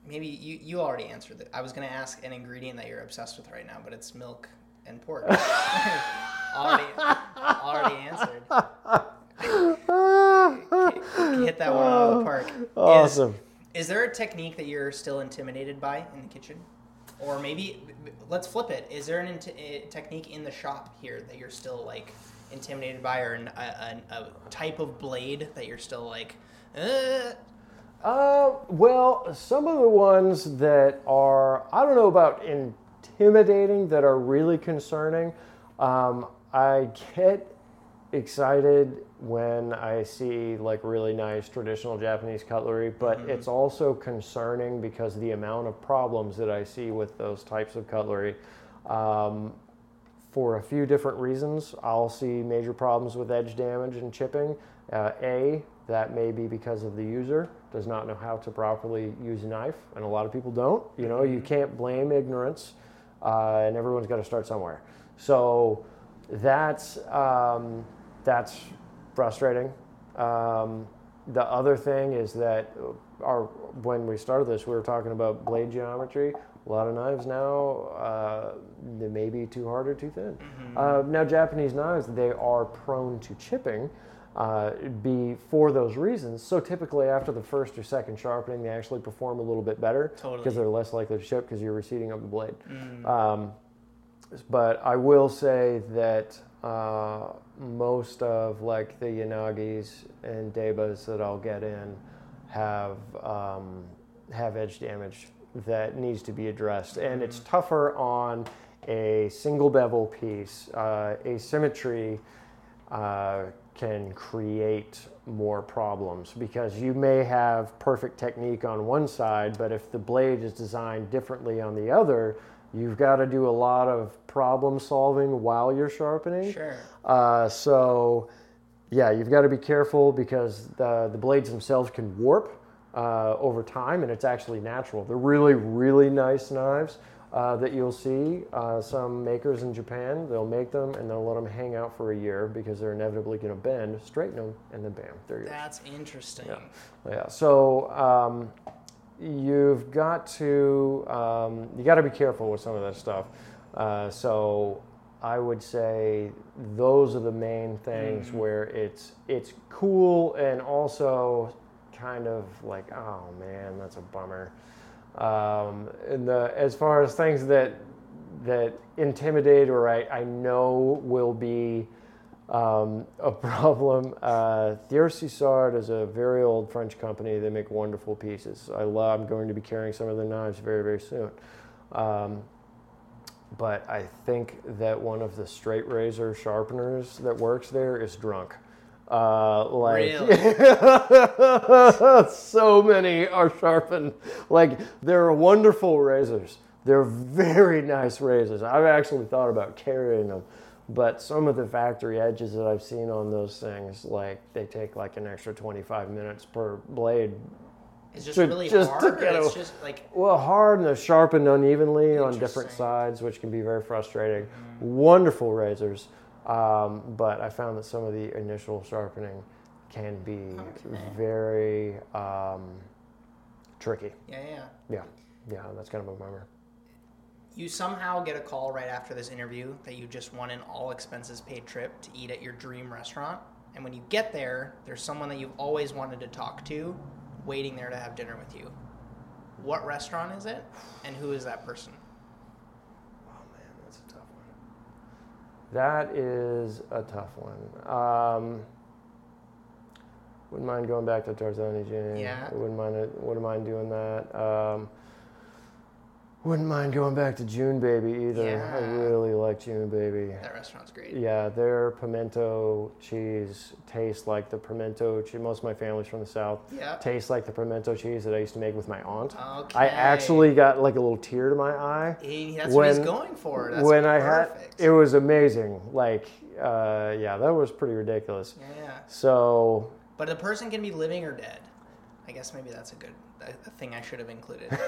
maybe you, you already answered that. I was going to ask an ingredient that you're obsessed with right now, but it's milk and pork. already, already answered. Can, work. Awesome. Is, is there a technique that you're still intimidated by in the kitchen? Or maybe, let's flip it. Is there an int- a technique in the shop here that you're still, like, intimidated by, or an, a, a, a type of blade that you're still like, uh? Uh, well, some of the ones that are, I don't know about intimidating, that are really concerning. Um, I get excited when I see, like, really nice traditional Japanese cutlery, but mm-hmm. it's also concerning because the amount of problems that I see with those types of cutlery, um, for a few different reasons. I'll see major problems with edge damage and chipping. Uh, a, that may be because of the user does not know how to properly use a knife, and a lot of people don't. You know, you can't blame ignorance, uh, and everyone's got to start somewhere. So that's um, that's frustrating. Um, the other thing is that our when we started this, we were talking about blade geometry. A lot of knives now, uh, they may be too hard or too thin. Mm-hmm. Uh, now, Japanese knives, they are prone to chipping uh, be for those reasons. So typically after the first or second sharpening, they actually perform a little bit better because totally. They're less likely to chip because you're receding up the blade. Mm. Um, but I will say that uh, most of like the Yanagis and Debas that I'll get in have um, have edge damage that needs to be addressed, and it's tougher on a single bevel piece. Uh, asymmetry uh, can create more problems because you may have perfect technique on one side, but if the blade is designed differently on the other, you've got to do a lot of problem solving while you're sharpening. Sure. Uh, so yeah, you've got to be careful because the, the blades themselves can warp Uh, over time, and it's actually natural. They're really, really nice knives uh, that you'll see. Uh, some makers in Japan, they'll make them and they'll let them hang out for a year because they're inevitably going to bend, straighten them, and then bam, they're yours. That's interesting. Yeah. yeah. So um, you've got to um, you got to be careful with some of that stuff. Uh, so I would say those are the main things mm. where it's it's cool and also kind of like, oh man, that's a bummer. Um, and the as far as things that that intimidate or I, I know will be um, a problem, uh, Thiers Sissard is a very old French company. They make wonderful pieces. I love. I'm going to be carrying some of their knives very, very soon. Um, but I think that one of the straight razor sharpeners that works there is drunk. Uh, like really? So many are sharpened. Like, they're wonderful razors. They're very nice razors. I've actually thought about carrying them, but some of the factory edges that I've seen on those things, like they take like an extra twenty-five minutes per blade. It's just to, really just hard. To get it's a, just like well, hard and they're sharpened unevenly on different sides, which can be very frustrating. Mm. Wonderful razors. Um, but I found that some of the initial sharpening can be okay. very um, tricky. Yeah, yeah. Yeah, yeah. That's kind of a bummer. You somehow get a call right after this interview that you just won an all-expenses-paid trip to eat at your dream restaurant. And when you get there, there's someone that you've always wanted to talk to waiting there to have dinner with you. What restaurant is it, and who is that person? That is a tough one. Um, wouldn't mind going back to Tarzan E J. Yeah. Wouldn't mind it, wouldn't mind doing that. Um, wouldn't mind going back to June Baby either. Yeah. I really like June Baby. That restaurant's great. Yeah, their pimento cheese tastes like the pimento cheese. Most of my family's from the South. Yeah. Tastes like the pimento cheese that I used to make with my aunt. Okay. I actually got like a little tear to my eye. He, that's when, what he's going for. That's when I perfect. Had, it was amazing. Like, uh, yeah, that was pretty ridiculous. Yeah, yeah. So. But a person can be living or dead. I guess maybe that's a good a thing I should have included. If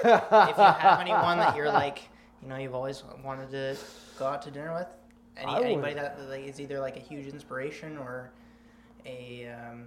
you have anyone that you're like, you know, you've always wanted to go out to dinner with, any anybody that is either like a huge inspiration or a um,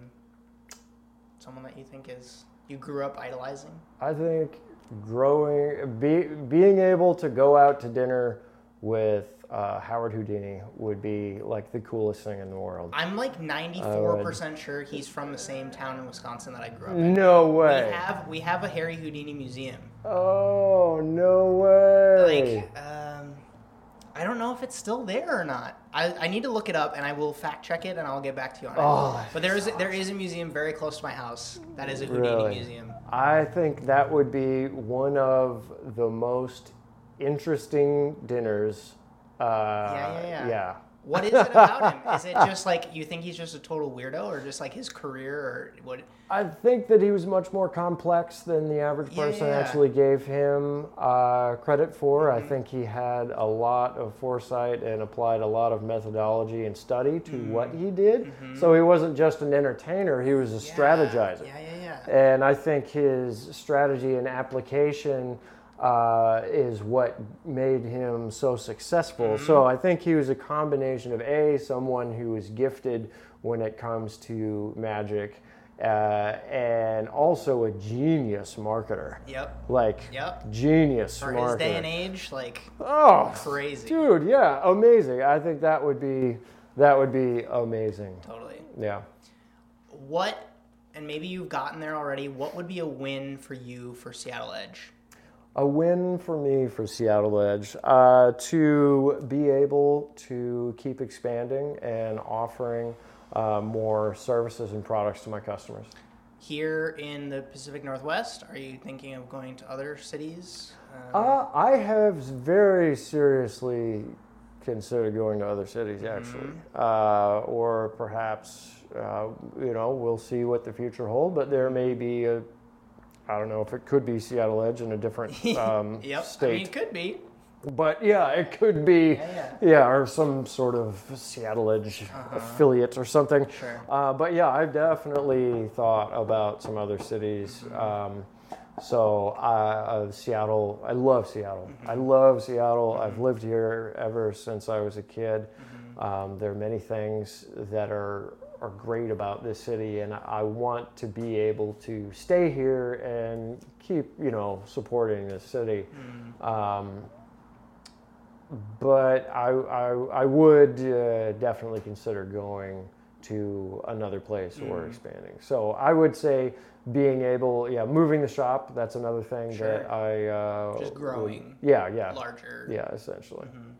someone that you think is you grew up idolizing. I think growing, be, being able to go out to dinner with uh, Howard Houdini would be like the coolest thing in the world. I'm like ninety-four percent sure he's from the same town in Wisconsin that I grew up in. No way. We have we have a Harry Houdini museum. Oh, no way. Like, um, I don't know if it's still there or not. I, I need to look it up, and I will fact check it, and I'll get back to you on it. Oh, but there is there is a museum very close to my house that is a Houdini really? museum. I think that would be one of the most interesting dinners. Uh, yeah, yeah, yeah, yeah. What is it about him? Is it just like you think he's just a total weirdo, or just like his career, or what? I think that he was much more complex than the average person yeah, yeah. actually gave him uh, credit for. Mm-hmm. I think he had a lot of foresight and applied a lot of methodology and study to mm-hmm. what he did. Mm-hmm. So he wasn't just an entertainer; he was a yeah. strategizer. Yeah, yeah, yeah. And I think his strategy and application. Uh, is what made him so successful. Mm-hmm. So I think he was a combination of A, someone who is gifted when it comes to magic, uh, and also a genius marketer. Yep. Like, yep. genius For marketer. For his day and age, like, oh, crazy. Dude, yeah, amazing. I think that would be, that would be amazing. Totally. Yeah. What, and maybe you've gotten there already, what would be a win for you for Seattle Edge? A win for me for Seattle Edge, uh, to be able to keep expanding and offering uh, more services and products to my customers. Here in the Pacific Northwest, are you thinking of going to other cities? Um... Uh, I have very seriously considered going to other cities, actually, mm-hmm. uh, or perhaps, uh, you know, we'll see what the future holds, but there may be a I don't know if it could be Seattle Edge in a different um, yep. state. I mean, it could be. But yeah, it could be, yeah, yeah. yeah or some sort of Seattle Edge uh-huh. affiliate or something. Sure. Uh, but yeah, I've definitely thought about some other cities. Um, so uh, uh, Seattle, I love Seattle. Mm-hmm. I love Seattle. Mm-hmm. I've lived here ever since I was a kid. Mm-hmm. Um, there are many things that are... are great about this city, and I want to be able to stay here and keep, you know, supporting this city. Mm. Um, but I, I, I would uh, definitely consider going to another place mm. or expanding. So I would say being able, yeah, moving the shop, that's another thing sure. that I... Uh, Just growing. Would, yeah, yeah. Larger. Yeah, essentially. Mm-hmm.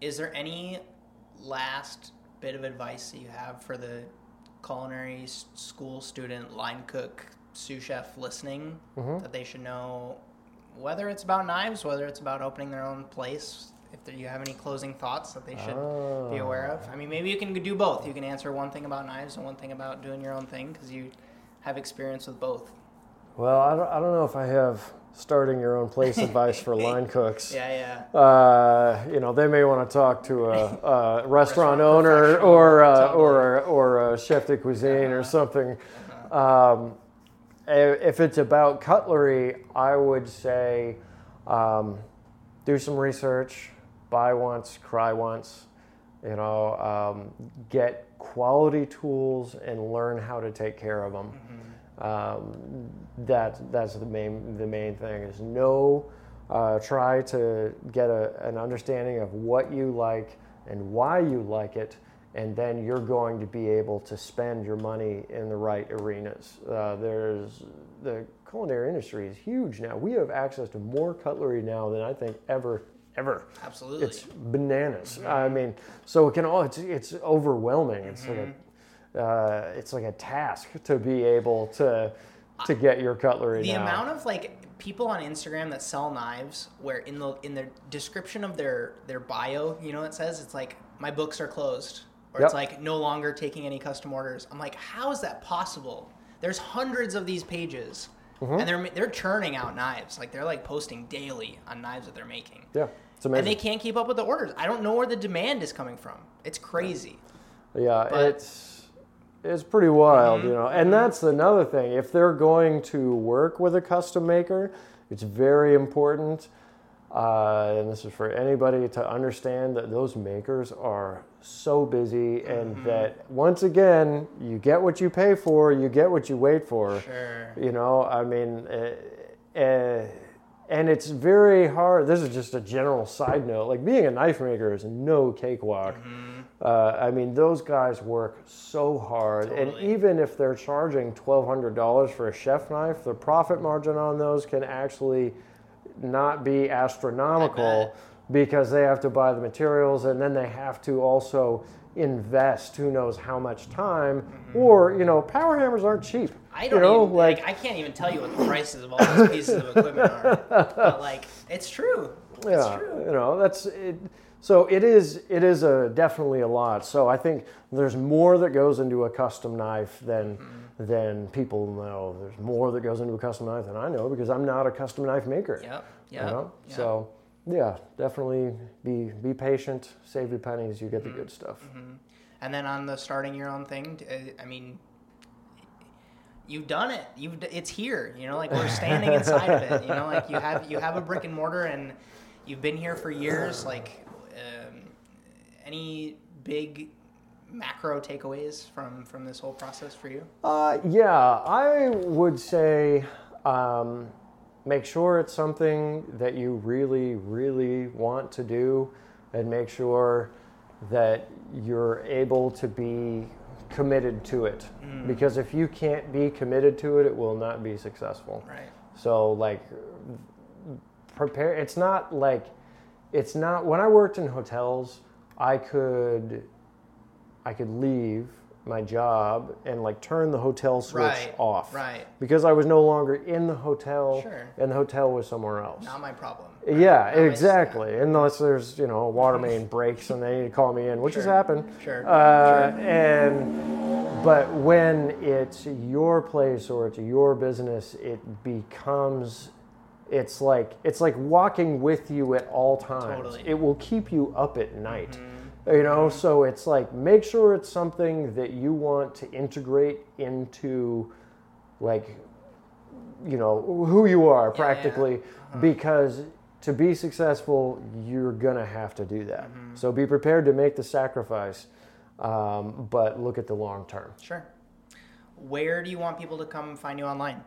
Is there any last... bit of advice that you have for the culinary school student, line cook, sous chef listening mm-hmm. that they should know, whether it's about knives, whether it's about opening their own place, if there, you have any closing thoughts that they should oh. be aware of? I mean, maybe you can do both. You can answer one thing about knives and one thing about doing your own thing because you have experience with both. Well, I don't, I don't know if I have starting your own place advice for line cooks. Yeah, yeah. Uh, you know, they may want to talk to a, a restaurant, restaurant owner or uh, totally. or or a chef de cuisine uh-huh. or something. Uh-huh. Um, if it's about cutlery, I would say um, do some research, buy once, cry once. You know, um, get quality tools and learn how to take care of them. Mm-hmm. Um, that that's the main the main thing is know, uh, try to get a, an understanding of what you like and why you like it, and then you're going to be able to spend your money in the right arenas. Uh, there's the culinary industry is huge now. We have access to more cutlery now than I think ever ever. Absolutely, it's bananas. Mm-hmm. I mean, so it can all it's it's overwhelming. Mm-hmm. It's like a, Uh, it's like a task to be able to to get your cutlery. The now. amount of like people on Instagram that sell knives, where in the in the description of their their bio, you know, it says it's like my books are closed, or yep. it's like no longer taking any custom orders. I'm like, how is that possible? There's hundreds of these pages, mm-hmm. and they're they're churning out knives. Like they're like posting daily on knives that they're making. Yeah, it's amazing. And they can't keep up with the orders. I don't know where the demand is coming from. It's crazy. Yeah, but it's. It's pretty wild, you know. And that's another thing. If they're going to work with a custom maker, it's very important, uh, and this is for anybody, to understand that those makers are so busy and mm-hmm. that, once again, you get what you pay for, you get what you wait for. Sure. You know, I mean, uh, uh, And it's very hard. This is just a general side note. Like, being a knife maker is no cakewalk. Mm-hmm. Uh, I mean, those guys work so hard. Totally. And even if they're charging twelve hundred dollars for a chef knife, the profit margin on those can actually not be astronomical because they have to buy the materials, and then they have to also invest who knows how much time. Mm-hmm. Or, you know, power hammers aren't cheap. I don't you know, even, like, like I can't even tell you what the prices of all these pieces of equipment are. But like, it's true. It's yeah, true. You know, that's it. So it is. It is a definitely a lot. So I think there's more that goes into a custom knife than mm-hmm. than people know. There's more that goes into a custom knife than I know because I'm not a custom knife maker. Yep. Yep. You know? Yep. So. Yeah, definitely be be patient, save your pennies, you get the good stuff. Mm-hmm. And then on the starting your own thing, I mean, you've done it. You've it's here, you know, like we're standing inside of it, you know, like you have you have a brick and mortar and you've been here for years. Like, um, any big macro takeaways from, from this whole process for you? Uh, yeah, I would say... Um, Make sure it's something that you really, really want to do, and make sure that you're able to be committed to it. Mm. Because if you can't be committed to it, it will not be successful. Right. So, like, prepare. It's not like, it's not, when I worked in hotels, I could, I could leave my job and like turn the hotel switch right, off, right? Because I was no longer in the hotel, sure. and the hotel was somewhere else. Not my problem. Right? Yeah, not exactly. Unless there's you know a water main breaks and they need to call me in, which sure. has happened. Sure. Uh, sure. And but when it's your place or it's your business, it becomes it's like it's like walking with you at all times. Totally. It will keep you up at night. Mm-hmm. You know, so it's like, make sure it's something that you want to integrate into, like, you know, who you are practically, yeah, yeah. Uh-huh. because to be successful, you're going to have to do that. Mm-hmm. So be prepared to make the sacrifice, um, but look at the long term. Sure. Where do you want people to come find you online?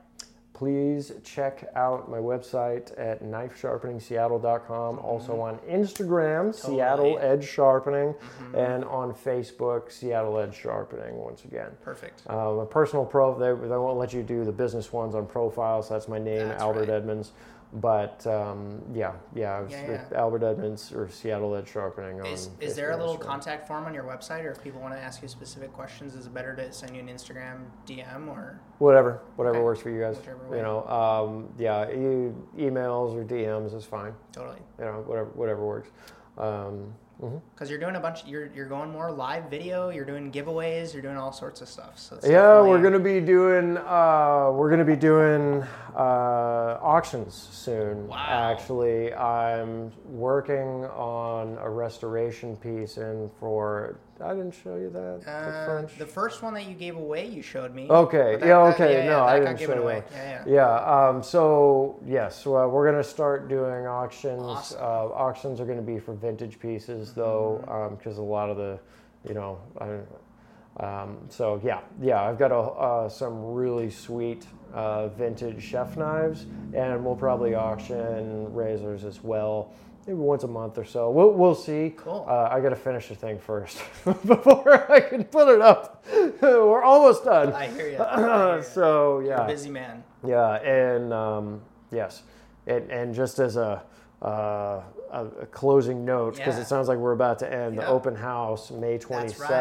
Please check out my website at knife sharpening seattle dot com, mm-hmm. also on Instagram, totally. Seattle Edge Sharpening, mm-hmm. and on Facebook, Seattle Edge Sharpening, once again. Perfect. Um, a personal pro, they, they won't let you do the business ones on profiles. So that's my name, that's Albert right. Edmonds. But um, yeah, yeah, yeah, yeah, Albert Edmonds or Seattle Edge Sharpening. Is, is there a little contact form on your website, or if people want to ask you specific questions, is it better to send you an Instagram D M or whatever, whatever okay. works for you guys? Whichever way. You know, um, yeah, e- emails or D Ms is fine. Totally. You know, whatever, whatever works. Um, Because mm-hmm. you're doing a bunch, you're you're going more live video, you're doing giveaways, you're doing all sorts of stuff. So it's yeah, we're gonna be doing uh, we're gonna be doing uh, auctions soon. Wow. Actually, I'm working on a restoration piece in for. I didn't show you that. Uh, the, French. the first one that you gave away, you showed me. Okay. That, yeah. Okay. That, yeah, no, yeah, I didn't show it away. Yeah. Yeah. yeah um, so yes, uh, we're gonna start doing auctions. Awesome. Uh, auctions are gonna be for vintage pieces, mm-hmm. though, because um, a lot of the, you know, I, um, so yeah, yeah, I've got a, uh, some really sweet uh, vintage chef knives, and we'll probably auction razors as well. Maybe once a month or so. We'll we'll see. Cool. Uh, I got to finish the thing first before I can put it up. We're almost done. I hear you. I hear you. So yeah. You're a busy man. Yeah, and um, yes, and and just as a uh, a, a closing note, because yeah. it sounds like we're about to end yep. the open house May twenty-seventh.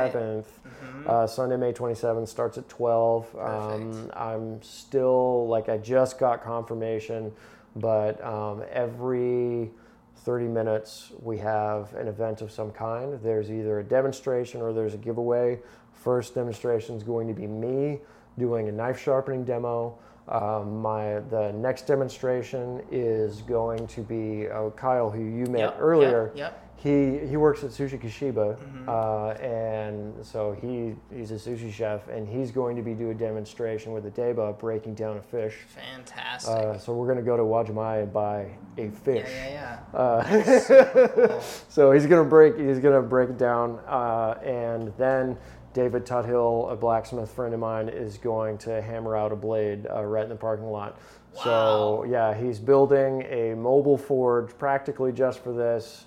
That's right. Mm-hmm. Uh, Sunday, May twenty-seventh starts at twelve. Um, I'm still like I just got confirmation, but um, every thirty minutes, we have an event of some kind. There's either a demonstration or there's a giveaway. First demonstration is going to be me doing a knife sharpening demo. Um, my the next demonstration is going to be oh, Kyle, who you met yep, earlier. Yep, yep. He he works at Sushi Kishiba, mm-hmm. uh, and so he he's a sushi chef, and he's going to be doing a demonstration with a deba breaking down a fish. Fantastic. Uh, so we're going to go to Wajimai and buy a fish. Yeah, yeah, yeah. Uh, so, cool. so he's going to break he's going to break it down, uh, and then David Tuthill, a blacksmith friend of mine, is going to hammer out a blade uh, right in the parking lot. Wow. So yeah, he's building a mobile forge practically just for this.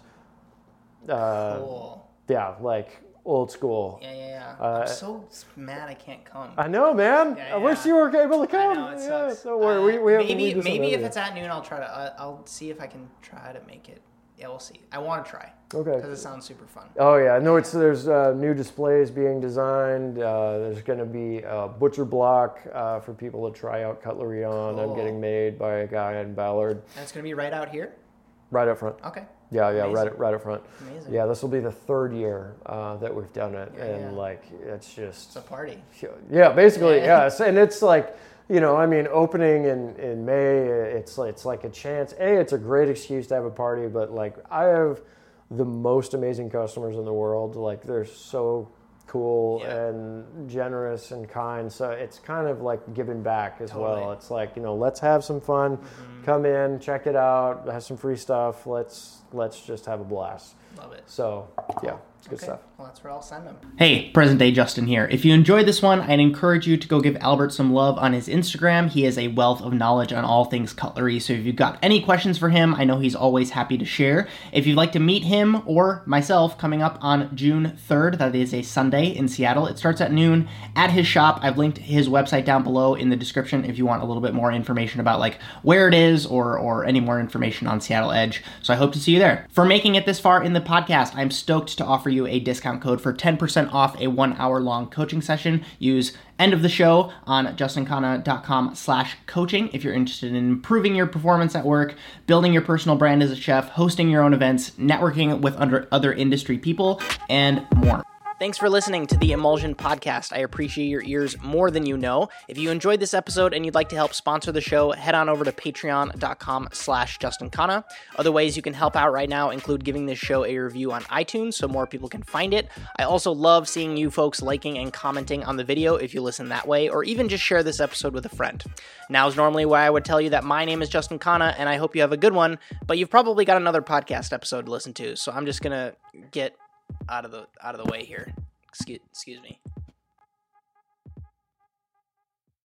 Uh, cool. Yeah, like old school. Yeah, yeah, yeah. Uh, I'm so mad I can't come. I know, man. Yeah, yeah. I wish you were able to come. I know, it yeah, sucks. Don't worry. Uh, we, we have, maybe we maybe if it's at noon, I'll try to. Uh, I'll see if I can try to make it. Yeah, we'll see. I want to try. Okay. Because it sounds super fun. Oh yeah, no, it's there's uh, new displays being designed. Uh, there's going to be a butcher block uh, for people to try out cutlery on. Cool. I'm getting made by a guy in Ballard. And it's going to be right out here. Right up front. Okay. Yeah, yeah, Amazing. right, right up front. Amazing. Yeah, this will be the third year uh, that we've done it, yeah, and yeah. like it's just it's a party. Yeah, basically, yeah, yeah. And it's like. You know, I mean, opening in, in May, it's it's like a chance. A, it's a great excuse to have a party, but like I have the most amazing customers in the world. Like they're so cool yeah. and generous and kind. So it's kind of like giving back as totally. well. It's like, you know, let's have some fun. Mm-hmm. Come in, check it out, have some free stuff. Let's let's just have a blast. Love it. So yeah. It's good okay. stuff. Well, that's where I'll send them. Hey, present day Justin here. If you enjoyed this one, I'd encourage you to go give Albert some love on his Instagram. He has a wealth of knowledge on all things cutlery, so if you've got any questions for him, I know he's always happy to share. If you'd like to meet him or myself coming up on June third, that is a Sunday in Seattle, it starts at noon at his shop. I've linked his website down below in the description if you want a little bit more information about like where it is or, or any more information on Seattle Edge. So I hope to see you there. For making it this far in the podcast, I'm stoked to offer you a discount code for ten percent off a one hour long coaching session. Use end of the show on justinkhanna.com slash coaching if you're interested in improving your performance at work, building your personal brand as a chef, hosting your own events, networking with under other industry people, and more. Thanks for listening to the Emulsion Podcast. I appreciate your ears more than you know. If you enjoyed this episode and you'd like to help sponsor the show, head on over to patreon.com slash Justin Khanna. Other ways you can help out right now include giving this show a review on iTunes so more people can find it. I also love seeing you folks liking and commenting on the video if you listen that way, or even just share this episode with a friend. Now is normally where I would tell you that my name is Justin Khanna and I hope you have a good one, but you've probably got another podcast episode to listen to, so I'm just going to get... out of the out of the way here. Excuse excuse me.